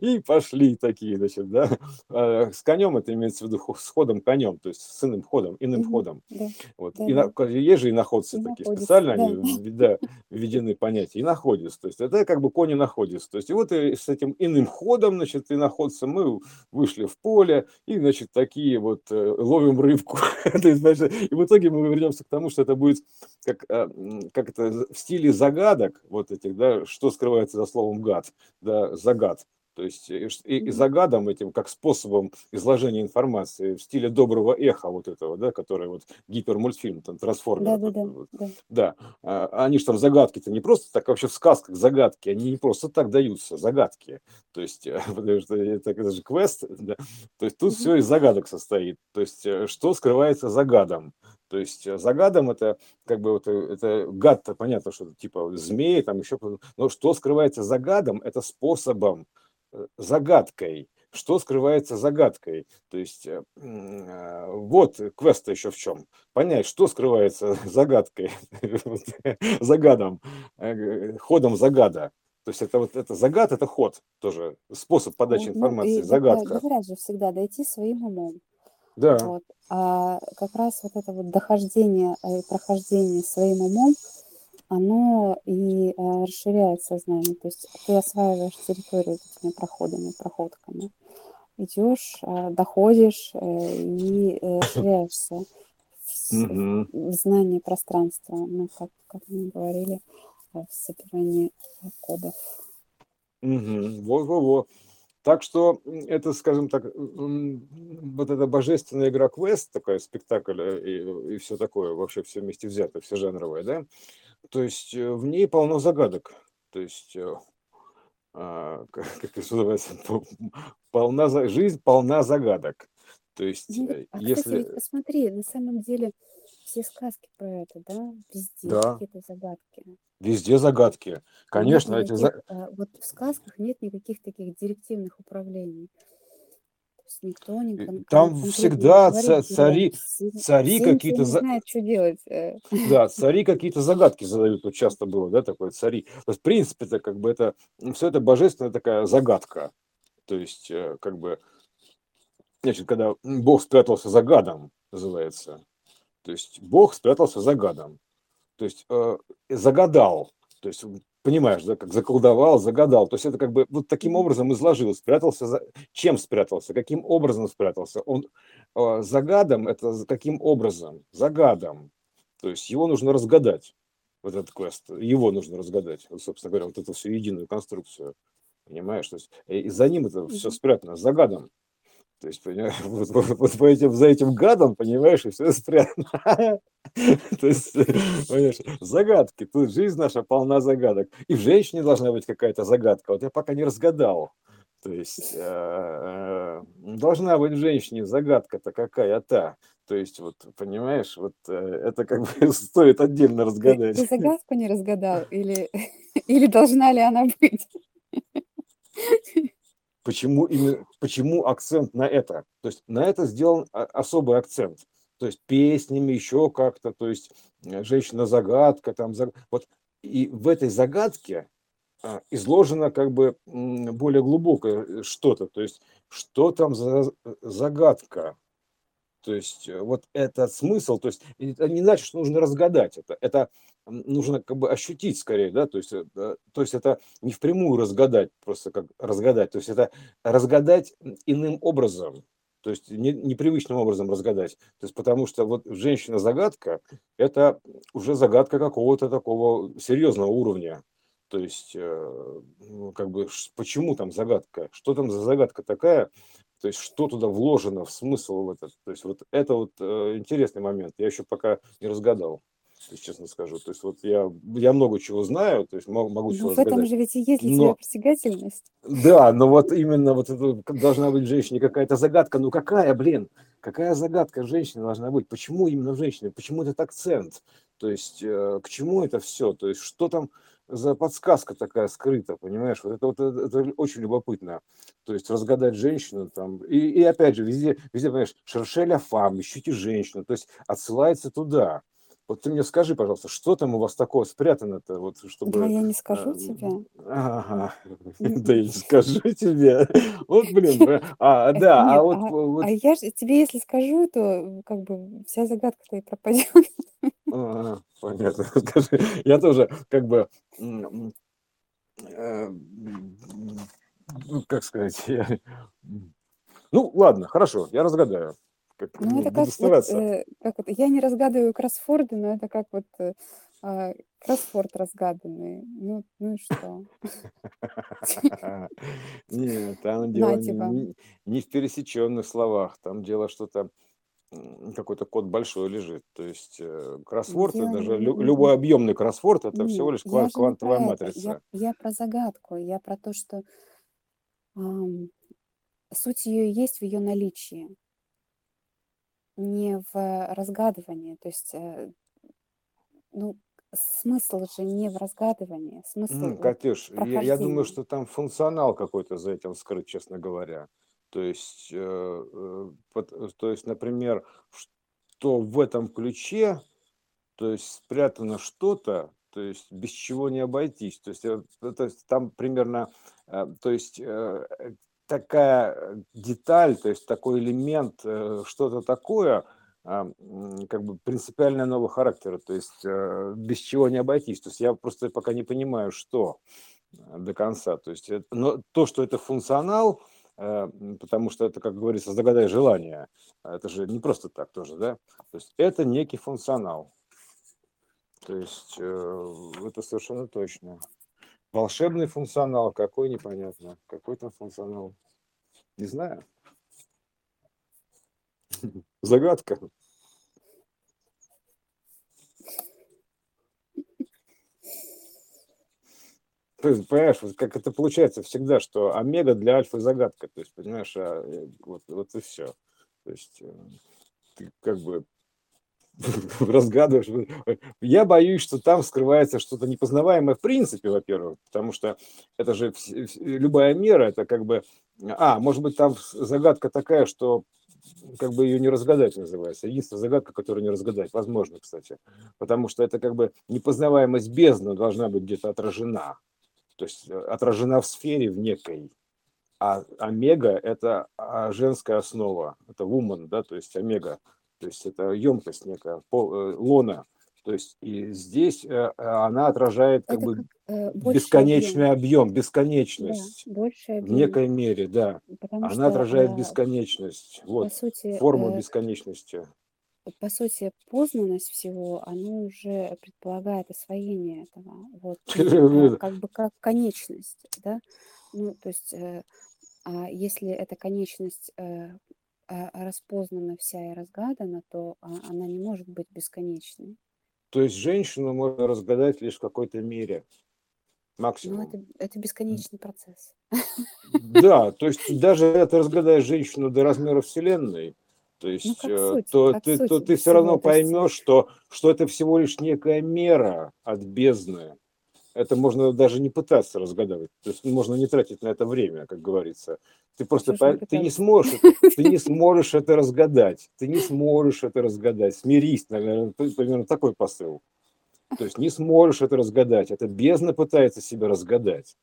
И пошли такие, значит, да. С конем, это имеется в виду с ходом конем, то есть с иным ходом, иным ходом. Есть же иноходцы такие, специально они введены понятия. Иноходец, то есть это как бы конь иноходец. То есть и вот с этим иным ходом, значит, иноходцы, мы вышли в поле и, значит, такие вот э, ловим рыбку. И в итоге мы вернемся к тому, что это будет как, э, как это в стиле загадок, вот этих, да, что скрывается за словом гад, да, загад. То есть и, и загадом этим, как способом изложения информации в стиле доброго эха вот этого, да, который вот гипермультфильм, там, трансформер. Да, да, вот, да. Да. А, они же там загадки-то не просто так, вообще в сказках загадки, они не просто так даются, загадки. То есть, потому что это, это же квест, да. То есть тут все из загадок состоит. То есть что скрывается за гадом? То есть за гадом это как бы вот это гад-то понятно, что типа змеи, там еще. Но что скрывается за гадом, это способом, загадкой. Что скрывается загадкой? То есть вот квест еще в чем. Понять, что скрывается загадкой, загадом, ходом загада. То есть это вот это загад, это ход тоже, способ подачи информации, ну, загадка. Да, говорят же всегда, дойти своим умом. Да. Вот. А как раз вот это вот дохождение, прохождение своим умом, оно и расширяет сознание, то есть ты осваиваешь территорию этими проходами, проходками, идешь, доходишь и расширяешься mm-hmm. в знании пространства, ну, как, как мы говорили, в собирании кодов. Mm-hmm. Во-во-во. Так что это, скажем так, вот эта божественная игра квест, такая спектакль и, и все такое, вообще все вместе взятое, все жанровое, да? То есть в ней полно загадок, то есть, а, как, как это называется, полна, жизнь полна загадок. То есть, а, если... кстати, ведь посмотри, на самом деле все сказки про это, да, везде да. Какие-то загадки. Везде загадки, конечно. Эти... Никаких, вот в сказках нет никаких таких директивных управлений. Никто не конкретно. Там всегда говорит, цари, да, цари какие-то за... знают, что делать. Да, цари какие-то загадки задают. Вот часто было, да, такое цари. То есть, в принципе, это как бы это все это божественная такая загадка. То есть, как бы, значит, когда Бог спрятался за гадом, называется. То есть Бог спрятался за гадом. То есть э, загадал. То есть понимаешь, да, как заколдовал, загадал. То есть это как бы вот таким образом изложил, спрятался. За... Чем спрятался? Каким образом спрятался? Он э, загадом, это каким образом? Загадом. То есть его нужно разгадать, вот этот квест. Его нужно разгадать, вот, собственно говоря, вот эту всю единую конструкцию. Понимаешь? То есть и за ним это все спрятано, загадом. То есть, понимаешь, вот, вот, вот этим, за этим гадом, понимаешь, и все спрятано. То есть, понимаешь, загадки. Тут жизнь наша полна загадок. И в женщине должна быть какая-то загадка. Вот я пока не разгадал. То есть, должна быть в женщине загадка-то какая-то. То есть, вот, понимаешь, вот это как бы стоит отдельно разгадать. Ты загадку не разгадал? Или, или должна ли она быть? Почему, именно, почему акцент на это? То есть на это сделан особый акцент. То есть песнями, еще как-то, то есть женщина-загадка. Там, вот. И в этой загадке изложено как бы более глубокое что-то. То есть что там за загадка? То есть вот этот смысл, то есть это не значит, что нужно разгадать это. Это нужно как бы ощутить скорее, да, то есть, то есть это не впрямую разгадать, просто как разгадать, то есть это разгадать иным образом, то есть не, непривычным образом разгадать, то есть потому что вот женщина-загадка – это уже загадка какого-то такого серьезного уровня, то есть как бы почему там загадка, что там за загадка такая, то есть что туда вложено в смысл в этот, то есть вот это вот интересный момент, я еще пока не разгадал. Честно скажу, то есть вот я, я много чего знаю, то есть могу чего сказать. В этом же ведь и есть для тебя притягательность. Да, но вот именно вот это должна быть в женщине какая-то загадка. Ну какая, блин, какая загадка в женщине должна быть? Почему именно в женщине? Почему этот акцент? То есть к чему это все? То есть что там за подсказка такая скрыта, понимаешь? Вот это, вот, это очень любопытно. То есть разгадать женщину там. И, и опять же, везде, везде, понимаешь, шершеля фам, ищите женщину. То есть отсылается туда. Вот ты мне скажи, пожалуйста, что там у вас такого спрятано-то? Вот, чтобы... Да я не скажу а, тебе. Ага, да я не скажу тебе. Вот, блин, а, да, а вот... А я же тебе, если скажу, то как бы вся загадка-то и пропадет. Понятно, скажи. Я тоже как бы... Как сказать? Ну, ладно, хорошо, я разгадаю. Как, ну, это как, вот, э, как это, я не разгадываю кроссфорды, но это как вот э, кроссфорд разгаданный. Ну, ну и что? Нет, там дело не в пересеченных словах, там дело что-то, какой-то код большой лежит. То есть кроссфорд, даже любой объемный кроссфорд, это всего лишь квантовая матрица. Я про загадку, я про то, что суть ее есть в ее наличии. Не в разгадывании, то есть, ну, смысл же не в разгадывании, смысл ну, вот Катюш, я, я думаю, что там функционал какой-то за этим скрыт, честно говоря. То есть, э, под, то есть, например, что в этом ключе, то есть, спрятано что-то, то есть, без чего не обойтись. То есть, то есть там примерно, то есть... такая деталь, то есть такой элемент, что-то такое, как бы принципиально нового характера, то есть без чего не обойтись. То есть я просто пока не понимаю, что до конца. То есть, но то, что это функционал, потому что это, как говорится, загадай желание, это же не просто так тоже, да? То есть это некий функционал. То есть это совершенно точно. Волшебный функционал, какой непонятно. Какой там функционал? Не знаю. Загадка. То есть, понимаешь, вот как это получается всегда, что омега для альфы загадка. То есть, понимаешь, а вот, вот и все. То есть, ты как бы разгадываешь. Я боюсь, что там скрывается что-то непознаваемое в принципе, во-первых, потому что это же любая мера, это как бы... А, может быть, там загадка такая, что как бы ее не разгадать называется. Единственная загадка, которую не разгадать, возможно, кстати. Потому что это как бы непознаваемость бездны должна быть где-то отражена. То есть отражена в сфере в некой. А омега – это женская основа, это woman, да, то есть омега. То есть это емкость некая, лона. То есть и здесь она отражает как это бы как, э, бесконечный объем, объем бесконечность. Да, объем. В некой мере, да. Потому она что, отражает э, бесконечность. Вот, сути, форму э, бесконечности. По сути, познанность всего, она уже предполагает освоение этого. Вот, как бы как конечность. Да? Ну, то есть, э, а если эта конечность... Э, распознана вся и разгадана, то она не может быть бесконечной. То есть женщину можно разгадать лишь в какой-то мере. Максимум. Ну, это, это бесконечный процесс. Да, то есть даже когда ты разгадаешь женщину до размера Вселенной, то есть ну, суть, то, ты, суть, то ты все равно поймешь, что, что это всего лишь некая мера от бездны. Это можно даже не пытаться разгадывать. То есть можно не тратить на это время, как говорится. Ты просто по... не ты, не сможешь, ты не сможешь это разгадать. Ты не сможешь это разгадать. Смирись, наверное, примерно такой посыл. То есть не сможешь это разгадать. Это бездна пытается себя разгадать.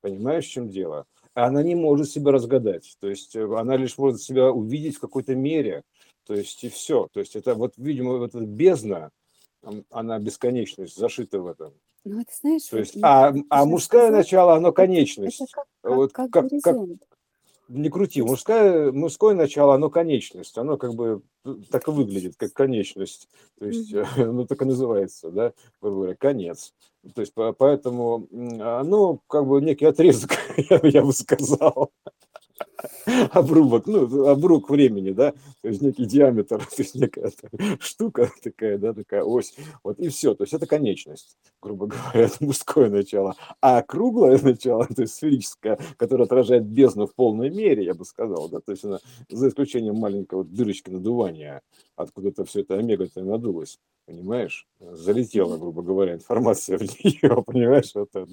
Понимаешь, в чем дело? А она не может себя разгадать. То есть она лишь может себя увидеть в какой-то мере. То есть и все. То есть это вот, видимо, вот эта бездна, она бесконечность, зашита в этом. Ну, это, знаешь, то есть, а, а мужское сказать, начало, оно конечность. Это как, как, вот, как, как, как не крути, мужское, мужское начало, оно конечность. Оно как бы так и выглядит, как конечность. То есть mm-hmm. оно так и называется, да, говоря, конец. То есть поэтому оно как бы некий отрезок, я бы сказал. Обрубок, ну, обрук времени, да, то есть некий диаметр, то есть некая штука такая, да, такая ось, вот и все, то есть это конечность, грубо говоря, это мужское начало, а круглое начало, то есть сферическое, которое отражает бездну в полной мере, я бы сказал, да, то есть она, за исключением маленького дырочки надувания, откуда-то все это омега-то надулось, понимаешь, залетела, грубо говоря, информация в нее, понимаешь, вот это.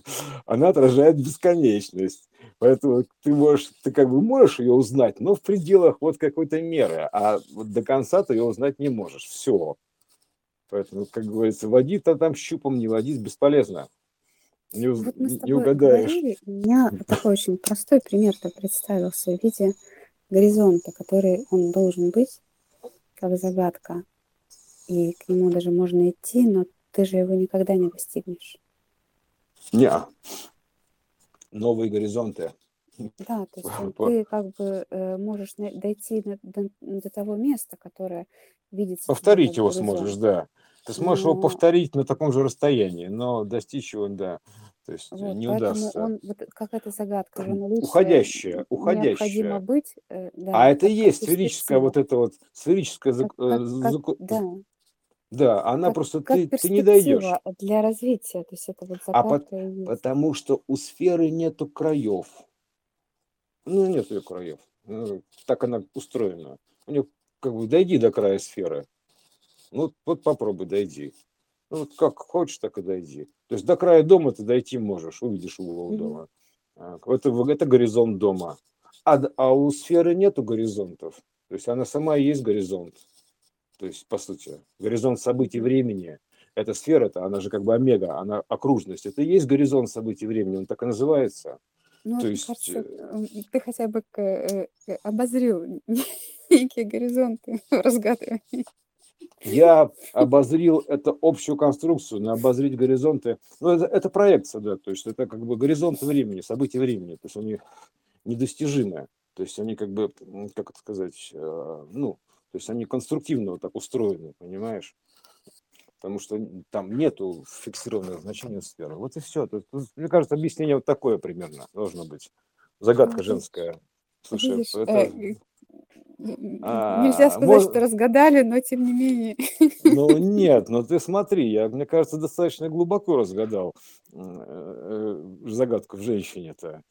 Она отражает бесконечность, поэтому ты можешь, ты как бы можешь ее узнать, но в пределах вот какой-то меры, а вот до конца ты ее узнать не можешь, все. Поэтому, как говорится, водить-то там щупом, не водить бесполезно, не, вот не угадаешь. Говорили, у меня такой очень простой пример-то представился в виде горизонта, который он должен быть, как загадка. И к нему даже можно идти, но ты же его никогда не достигнешь. Неа. Новые горизонты. Да, то есть ты как бы можешь дойти до, до того места, которое видится. Повторить его горизонт. Сможешь, да. Ты сможешь но... его повторить на таком же расстоянии, но достичь его, да, то есть вот, не удастся. Он, вот, какая-то загадка. Уходящая, уходящая. Необходимо быть. Да, а это и есть сферическая, вот эта вот сферическая... Как, как, как, да. Да, она как, просто, как ты, ты не дойдешь. Для развития, то есть это вот загадка. А по- и есть. Потому что у сферы нету краев. Ну, нет ее краев. Так она устроена. У нее как бы дойди до края сферы. Ну, вот попробуй дойди. Ну, вот как хочешь, так и дойди. То есть до края дома ты дойти можешь, увидишь угол mm-hmm. дома. Это, это горизонт дома. А, а у сферы нету горизонтов. То есть она сама и есть горизонт. То есть, по сути, горизонт событий времени. Эта сфера-то, она же как бы омега, она окружность. Это и есть горизонт событий времени, он так и называется. Ну, то есть... кажется, ты хотя бы обозрил некие горизонты разгадывания. Я обозрил эту общую конструкцию, но обозрить горизонты... Ну, это, это проекция, да, то есть это как бы горизонты времени, события времени, то есть они недостижимы, то есть они как бы, как это сказать, ну, то есть они конструктивно вот так устроены, понимаешь? Потому что там нету фиксированных значений сферы. Вот и все. Тут, мне кажется, объяснение вот такое примерно должно быть. Загадка женская. Слушай, видишь, это... А, нельзя сказать, может... что разгадали, но тем не менее. Ну нет, но ты смотри, я, мне кажется, достаточно глубоко разгадал загадку в женщине-то.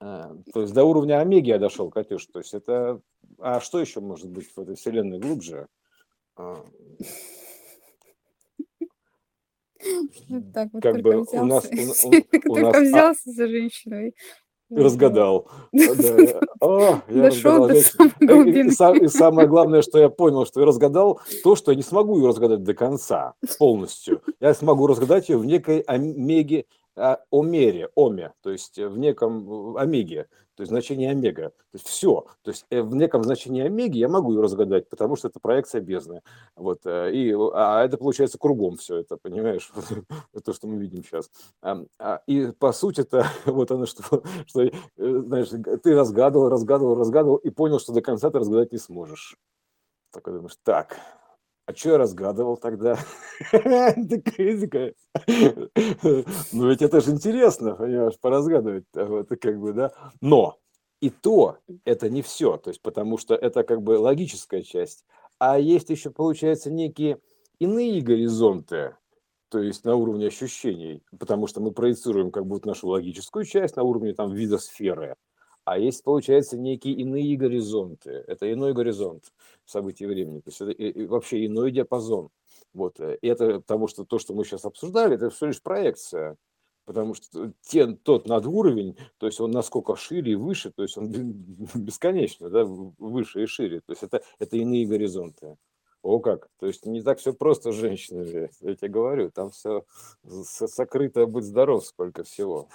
А, то есть до уровня омеги я дошел, Катюш. То есть это... А что еще может быть в этой вселенной глубже? А... Вот так вот как только бы взялся, у нас, у, у, у только нас... взялся за женщиной. Разгадал. Дошел до самой глубины. И самое главное, что я понял, что я разгадал то, что я не смогу ее разгадать до конца полностью. Я смогу разгадать ее в некой омеге, омере, оме, то есть в неком омеге, то есть значение омега. То есть все. То есть в неком значении омеги я могу ее разгадать, потому что это проекция бездны. Вот. И, а это получается кругом все это, понимаешь? То, что мы видим сейчас. И по сути-то, вот оно, что, что знаешь, ты разгадывал, разгадывал, разгадывал и понял, что до конца ты разгадать не сможешь. Так ты думаешь, так... А что я разгадывал тогда? Ну ведь это же интересно, понимаешь, поразгадывать, как бы, да. Но И то это не все, то есть, потому что это как бы логическая часть. А есть еще, получается, некие иные горизонты, то есть на уровне ощущений, потому что мы проецируем как будто нашу логическую часть на уровне там вида сферы. А есть, получается, некие иные горизонты. Это иной горизонт событий времени, то есть это и, и вообще иной диапазон. Вот. И это потому что то, что мы сейчас обсуждали, это все лишь проекция. Потому что те, тот надуровень, то есть он насколько шире и выше, то есть он бесконечно, да, выше и шире. То есть это, это иные горизонты. О как! То есть не так все просто, женщины же, я тебе говорю. Там все сокрыто, будь здоров, сколько всего.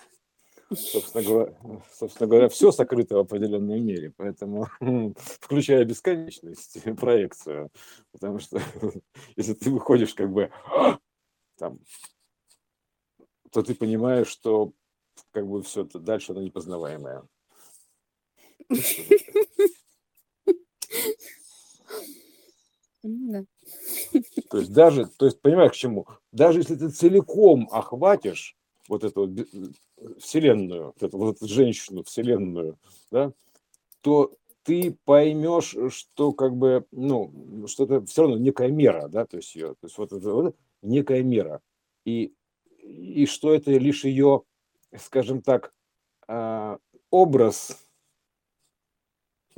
Собственно говоря, собственно говоря, все сокрыто в определенной мере, поэтому включая бесконечность, проекцию. Потому что если ты выходишь как бы там... то ты понимаешь, что как бы все это дальше оно непознаваемое. То есть даже, то есть понимаешь, к чему? Даже если ты целиком охватишь вот эту вот вселенную, вот эту вот женщину вселенную, да, то ты поймешь, что как бы, ну, что это все равно некая мера, да, то есть ее, то есть вот это вот некая мера. И И что это лишь ее, скажем так, образ,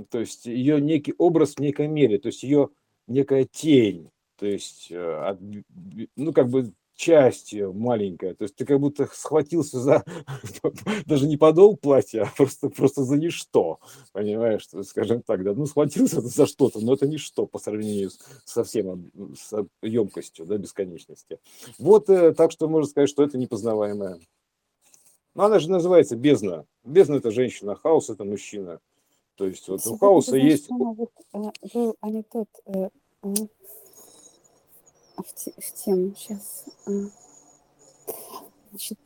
то есть ее некий образ в некой мере, то есть ее некая тень, то есть, ну, как бы часть ее маленькая, то есть ты как будто схватился за, даже не подол платья, а просто, просто за ничто, понимаешь, скажем так, да, ну, схватился за что-то, но это ничто по сравнению со всем, с емкостью, да, бесконечности. Вот, так что можно сказать, что это непознаваемое. Но она же называется бездна. Бездна – это женщина, хаос – это мужчина. То есть вот у хаоса есть... Был анекдот... В, те, в тему сейчас. Значит,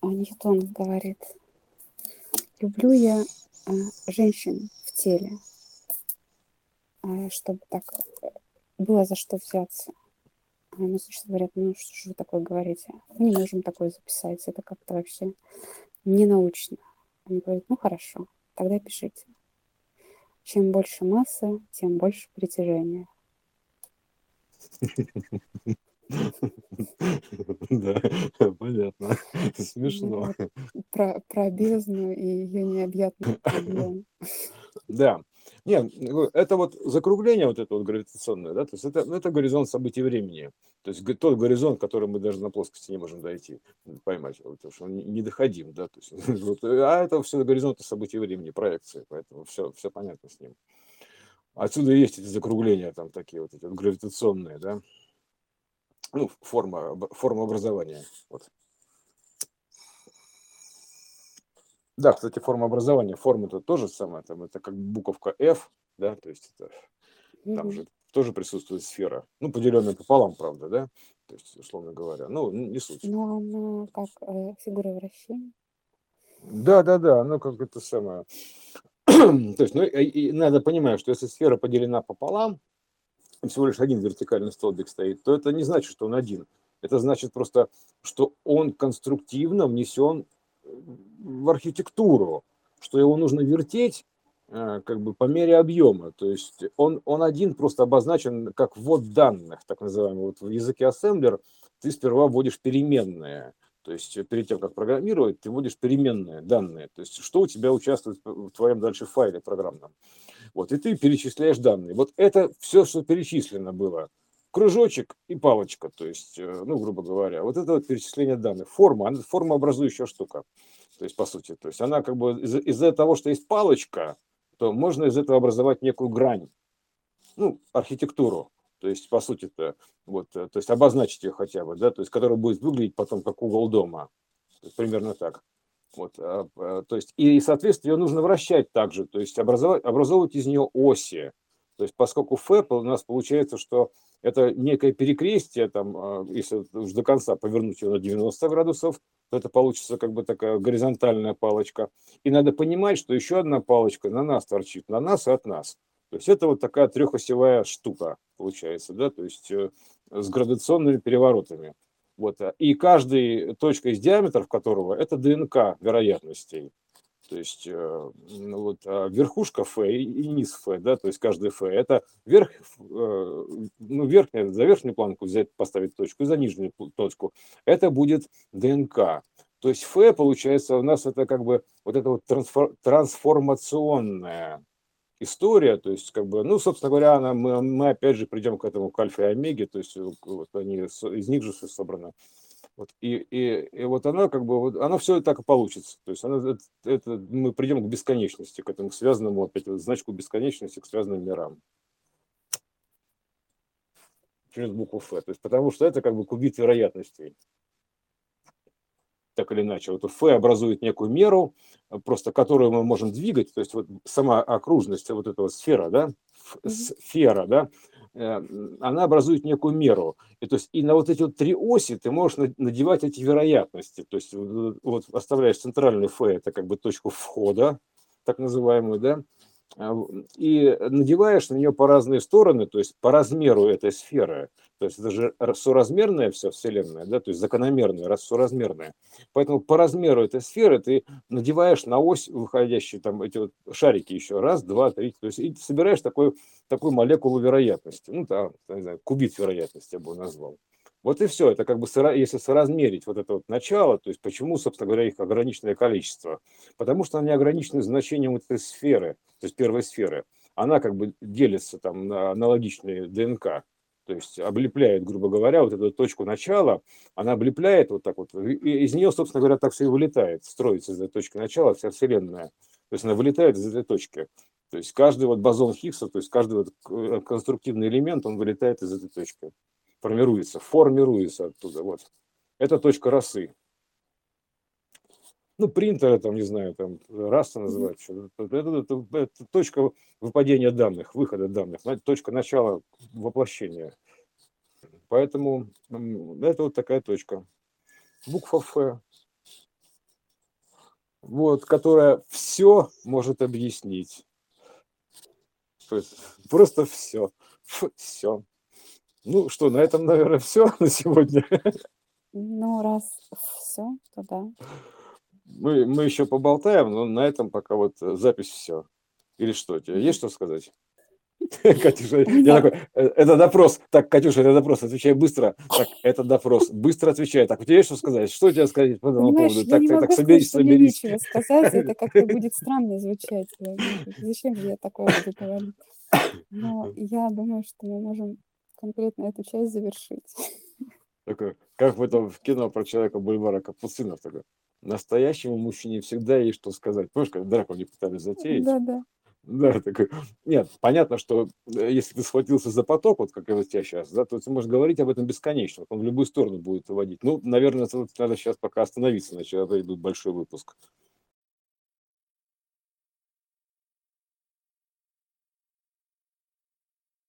Ньютон говорит: люблю я женщин в теле, чтобы так было за что взяться. Они говорят: ну что же вы такое говорите? Мы не можем такое записать, это как-то вообще не научно. Они говорят: ну хорошо, тогда пишите. Чем больше масса, тем больше притяжения. Да, понятно. Смешно. Про, про бездну и ее необъятную проблему. Да. Нет, это вот закругление вот это вот гравитационное, да, то есть это, это горизонт событий времени. То есть тот горизонт, который мы даже на плоскости не можем дойти, поймать, потому что он недоходим, да, то есть, вот, а это все горизонты событий времени, проекции, поэтому все, все понятно с ним. Отсюда есть эти закругления, там такие вот эти вот гравитационные, да, ну, форма, форма образования. Вот. Да, кстати, форма образования, форма это тоже самое, там это как буковка F, да, то есть это, там же тоже присутствует сфера, ну, поделенная пополам, правда, да, то есть, условно говоря, ну, не суть. Ну, она как э, фигура вращения. Да, да, да, она как это самое... То есть, ну, и надо понимать, что если сфера поделена пополам, всего лишь один вертикальный столбик стоит, то это не значит, что он один. Это значит просто, что он конструктивно внесен в архитектуру, что его нужно вертеть как бы по мере объема. То есть он, он один просто обозначен как ввод данных, так называемый. Вот в языке ассемблер ты сперва вводишь переменные. То есть перед тем, как программировать, ты вводишь переменные данные. То есть что у тебя участвует в твоем дальше файле программном. Вот, и ты перечисляешь данные. Вот это все, что перечислено было. Кружочек и палочка, то есть, ну, грубо говоря. Вот это вот перечисление данных. Форма, она формообразующая штука. То есть, по сути, то есть она как бы из- из-за того, что есть палочка, то можно из этого образовать некую грань, ну, архитектуру. То есть, по сути-то, вот, то есть обозначить ее хотя бы, да, то есть, которая будет выглядеть потом как угол дома. То есть, примерно так. Вот, а, а, то есть, и, соответственно, ее нужно вращать также, то есть образовать, образовывать из нее оси. То есть, поскольку ФЭП у нас получается, что это некое перекрестие, там, если уж до конца повернуть ее на девяносто градусов, то это получится как бы такая горизонтальная палочка. И надо понимать, что еще одна палочка на нас торчит, на нас и от нас. То есть это вот такая трехосевая штука получается, да, то есть с градационными переворотами. Вот. И каждая точка из диаметров которого – это ДНК вероятностей. То есть вот верхушка Ф и низ Ф, да, то есть каждый Ф это верх, ну, верхняя, за верхнюю планку взять, поставить точку, и за нижнюю точку. Это будет ДНК. То есть Ф, получается, у нас это как бы вот эта вот трансфор, трансформационная история, то есть как бы, ну, собственно говоря, она, мы, мы опять же придем к этому, к альфе и омеге, то есть вот они, из них же все собрано. Вот, и, и, и вот оно как бы, вот, оно все так и получится. То есть оно, это, это, мы придем к бесконечности, к этому связанному, опять, значку бесконечности, к связанным мирам. Через букву Ф. То есть, потому что это как бы кубит вероятностей. Так или иначе. Вот Ф образует некую меру, просто которую мы можем двигать. То есть вот сама окружность, вот эта вот сфера, да, сфера, да, она образует некую меру. И, то есть, и на вот эти вот три оси ты можешь надевать эти вероятности. То есть вот оставляешь центральный Ф, это как бы точку входа, так называемую, да, и надеваешь на нее по разные стороны, то есть по размеру этой сферы. То есть это же соразмерная вся Вселенная, да, то есть закономерная, соразмерная. Поэтому по размеру этой сферы ты надеваешь на ось выходящие там эти вот шарики еще раз, два, три, то есть и собираешь такой, такую молекулу вероятности, ну там, не знаю, кубит вероятности я бы назвал. Вот и все, это как бы если соразмерить вот это вот начало, то есть почему, собственно говоря, их ограниченное количество? Потому что они ограничены значением вот этой сферы, то есть первой сферы. Она как бы делится там на аналогичные ДНК. То есть облепляет, грубо говоря, вот эту точку начала, она облепляет вот так вот, и из нее, собственно говоря, так все и вылетает, строится из этой точки начала вся Вселенная. То есть она вылетает из этой точки. То есть каждый вот бозон Хиггса, то есть каждый вот конструктивный элемент, он вылетает из этой точки, формируется, формируется оттуда. Вот. Это точка расы. Ну, принтеры, там, не знаю, там, раса называют. Это, это, это точка выпадения данных, выхода данных, точка начала воплощения. Поэтому это вот такая точка. Буква Ф. Вот, которая все может объяснить. То есть просто все. Ф, все. Ну, что, на этом, наверное, все на сегодня. Ну, раз все, то да. Мы, мы еще поболтаем, но на этом пока вот запись все. Или что? Тебе есть что сказать? Катюша, я такой, это допрос. Так, Катюша, это допрос, отвечай быстро. Так, это допрос, быстро отвечай. Так, у тебя есть что сказать? Что тебе сказать по этому поводу? Так, так, соберись, соберись. Нечего сказать, это как-то будет странно звучать. Зачем же я такого буду говорить? Но я думаю, что мы можем конкретно эту часть завершить. Такой, как в этом в кино про человека Бульвара Капуцинов такой. Настоящему мужчине всегда есть что сказать. Помнишь, когда драку не пытались затеять? Да, да. Да, такой. Нет, понятно, что если ты схватился за поток, вот как я у тебя сейчас, да, то ты можешь говорить об этом бесконечно. Он в любую сторону будет водить. Ну, наверное, надо сейчас пока остановиться, иначе это идет большой выпуск.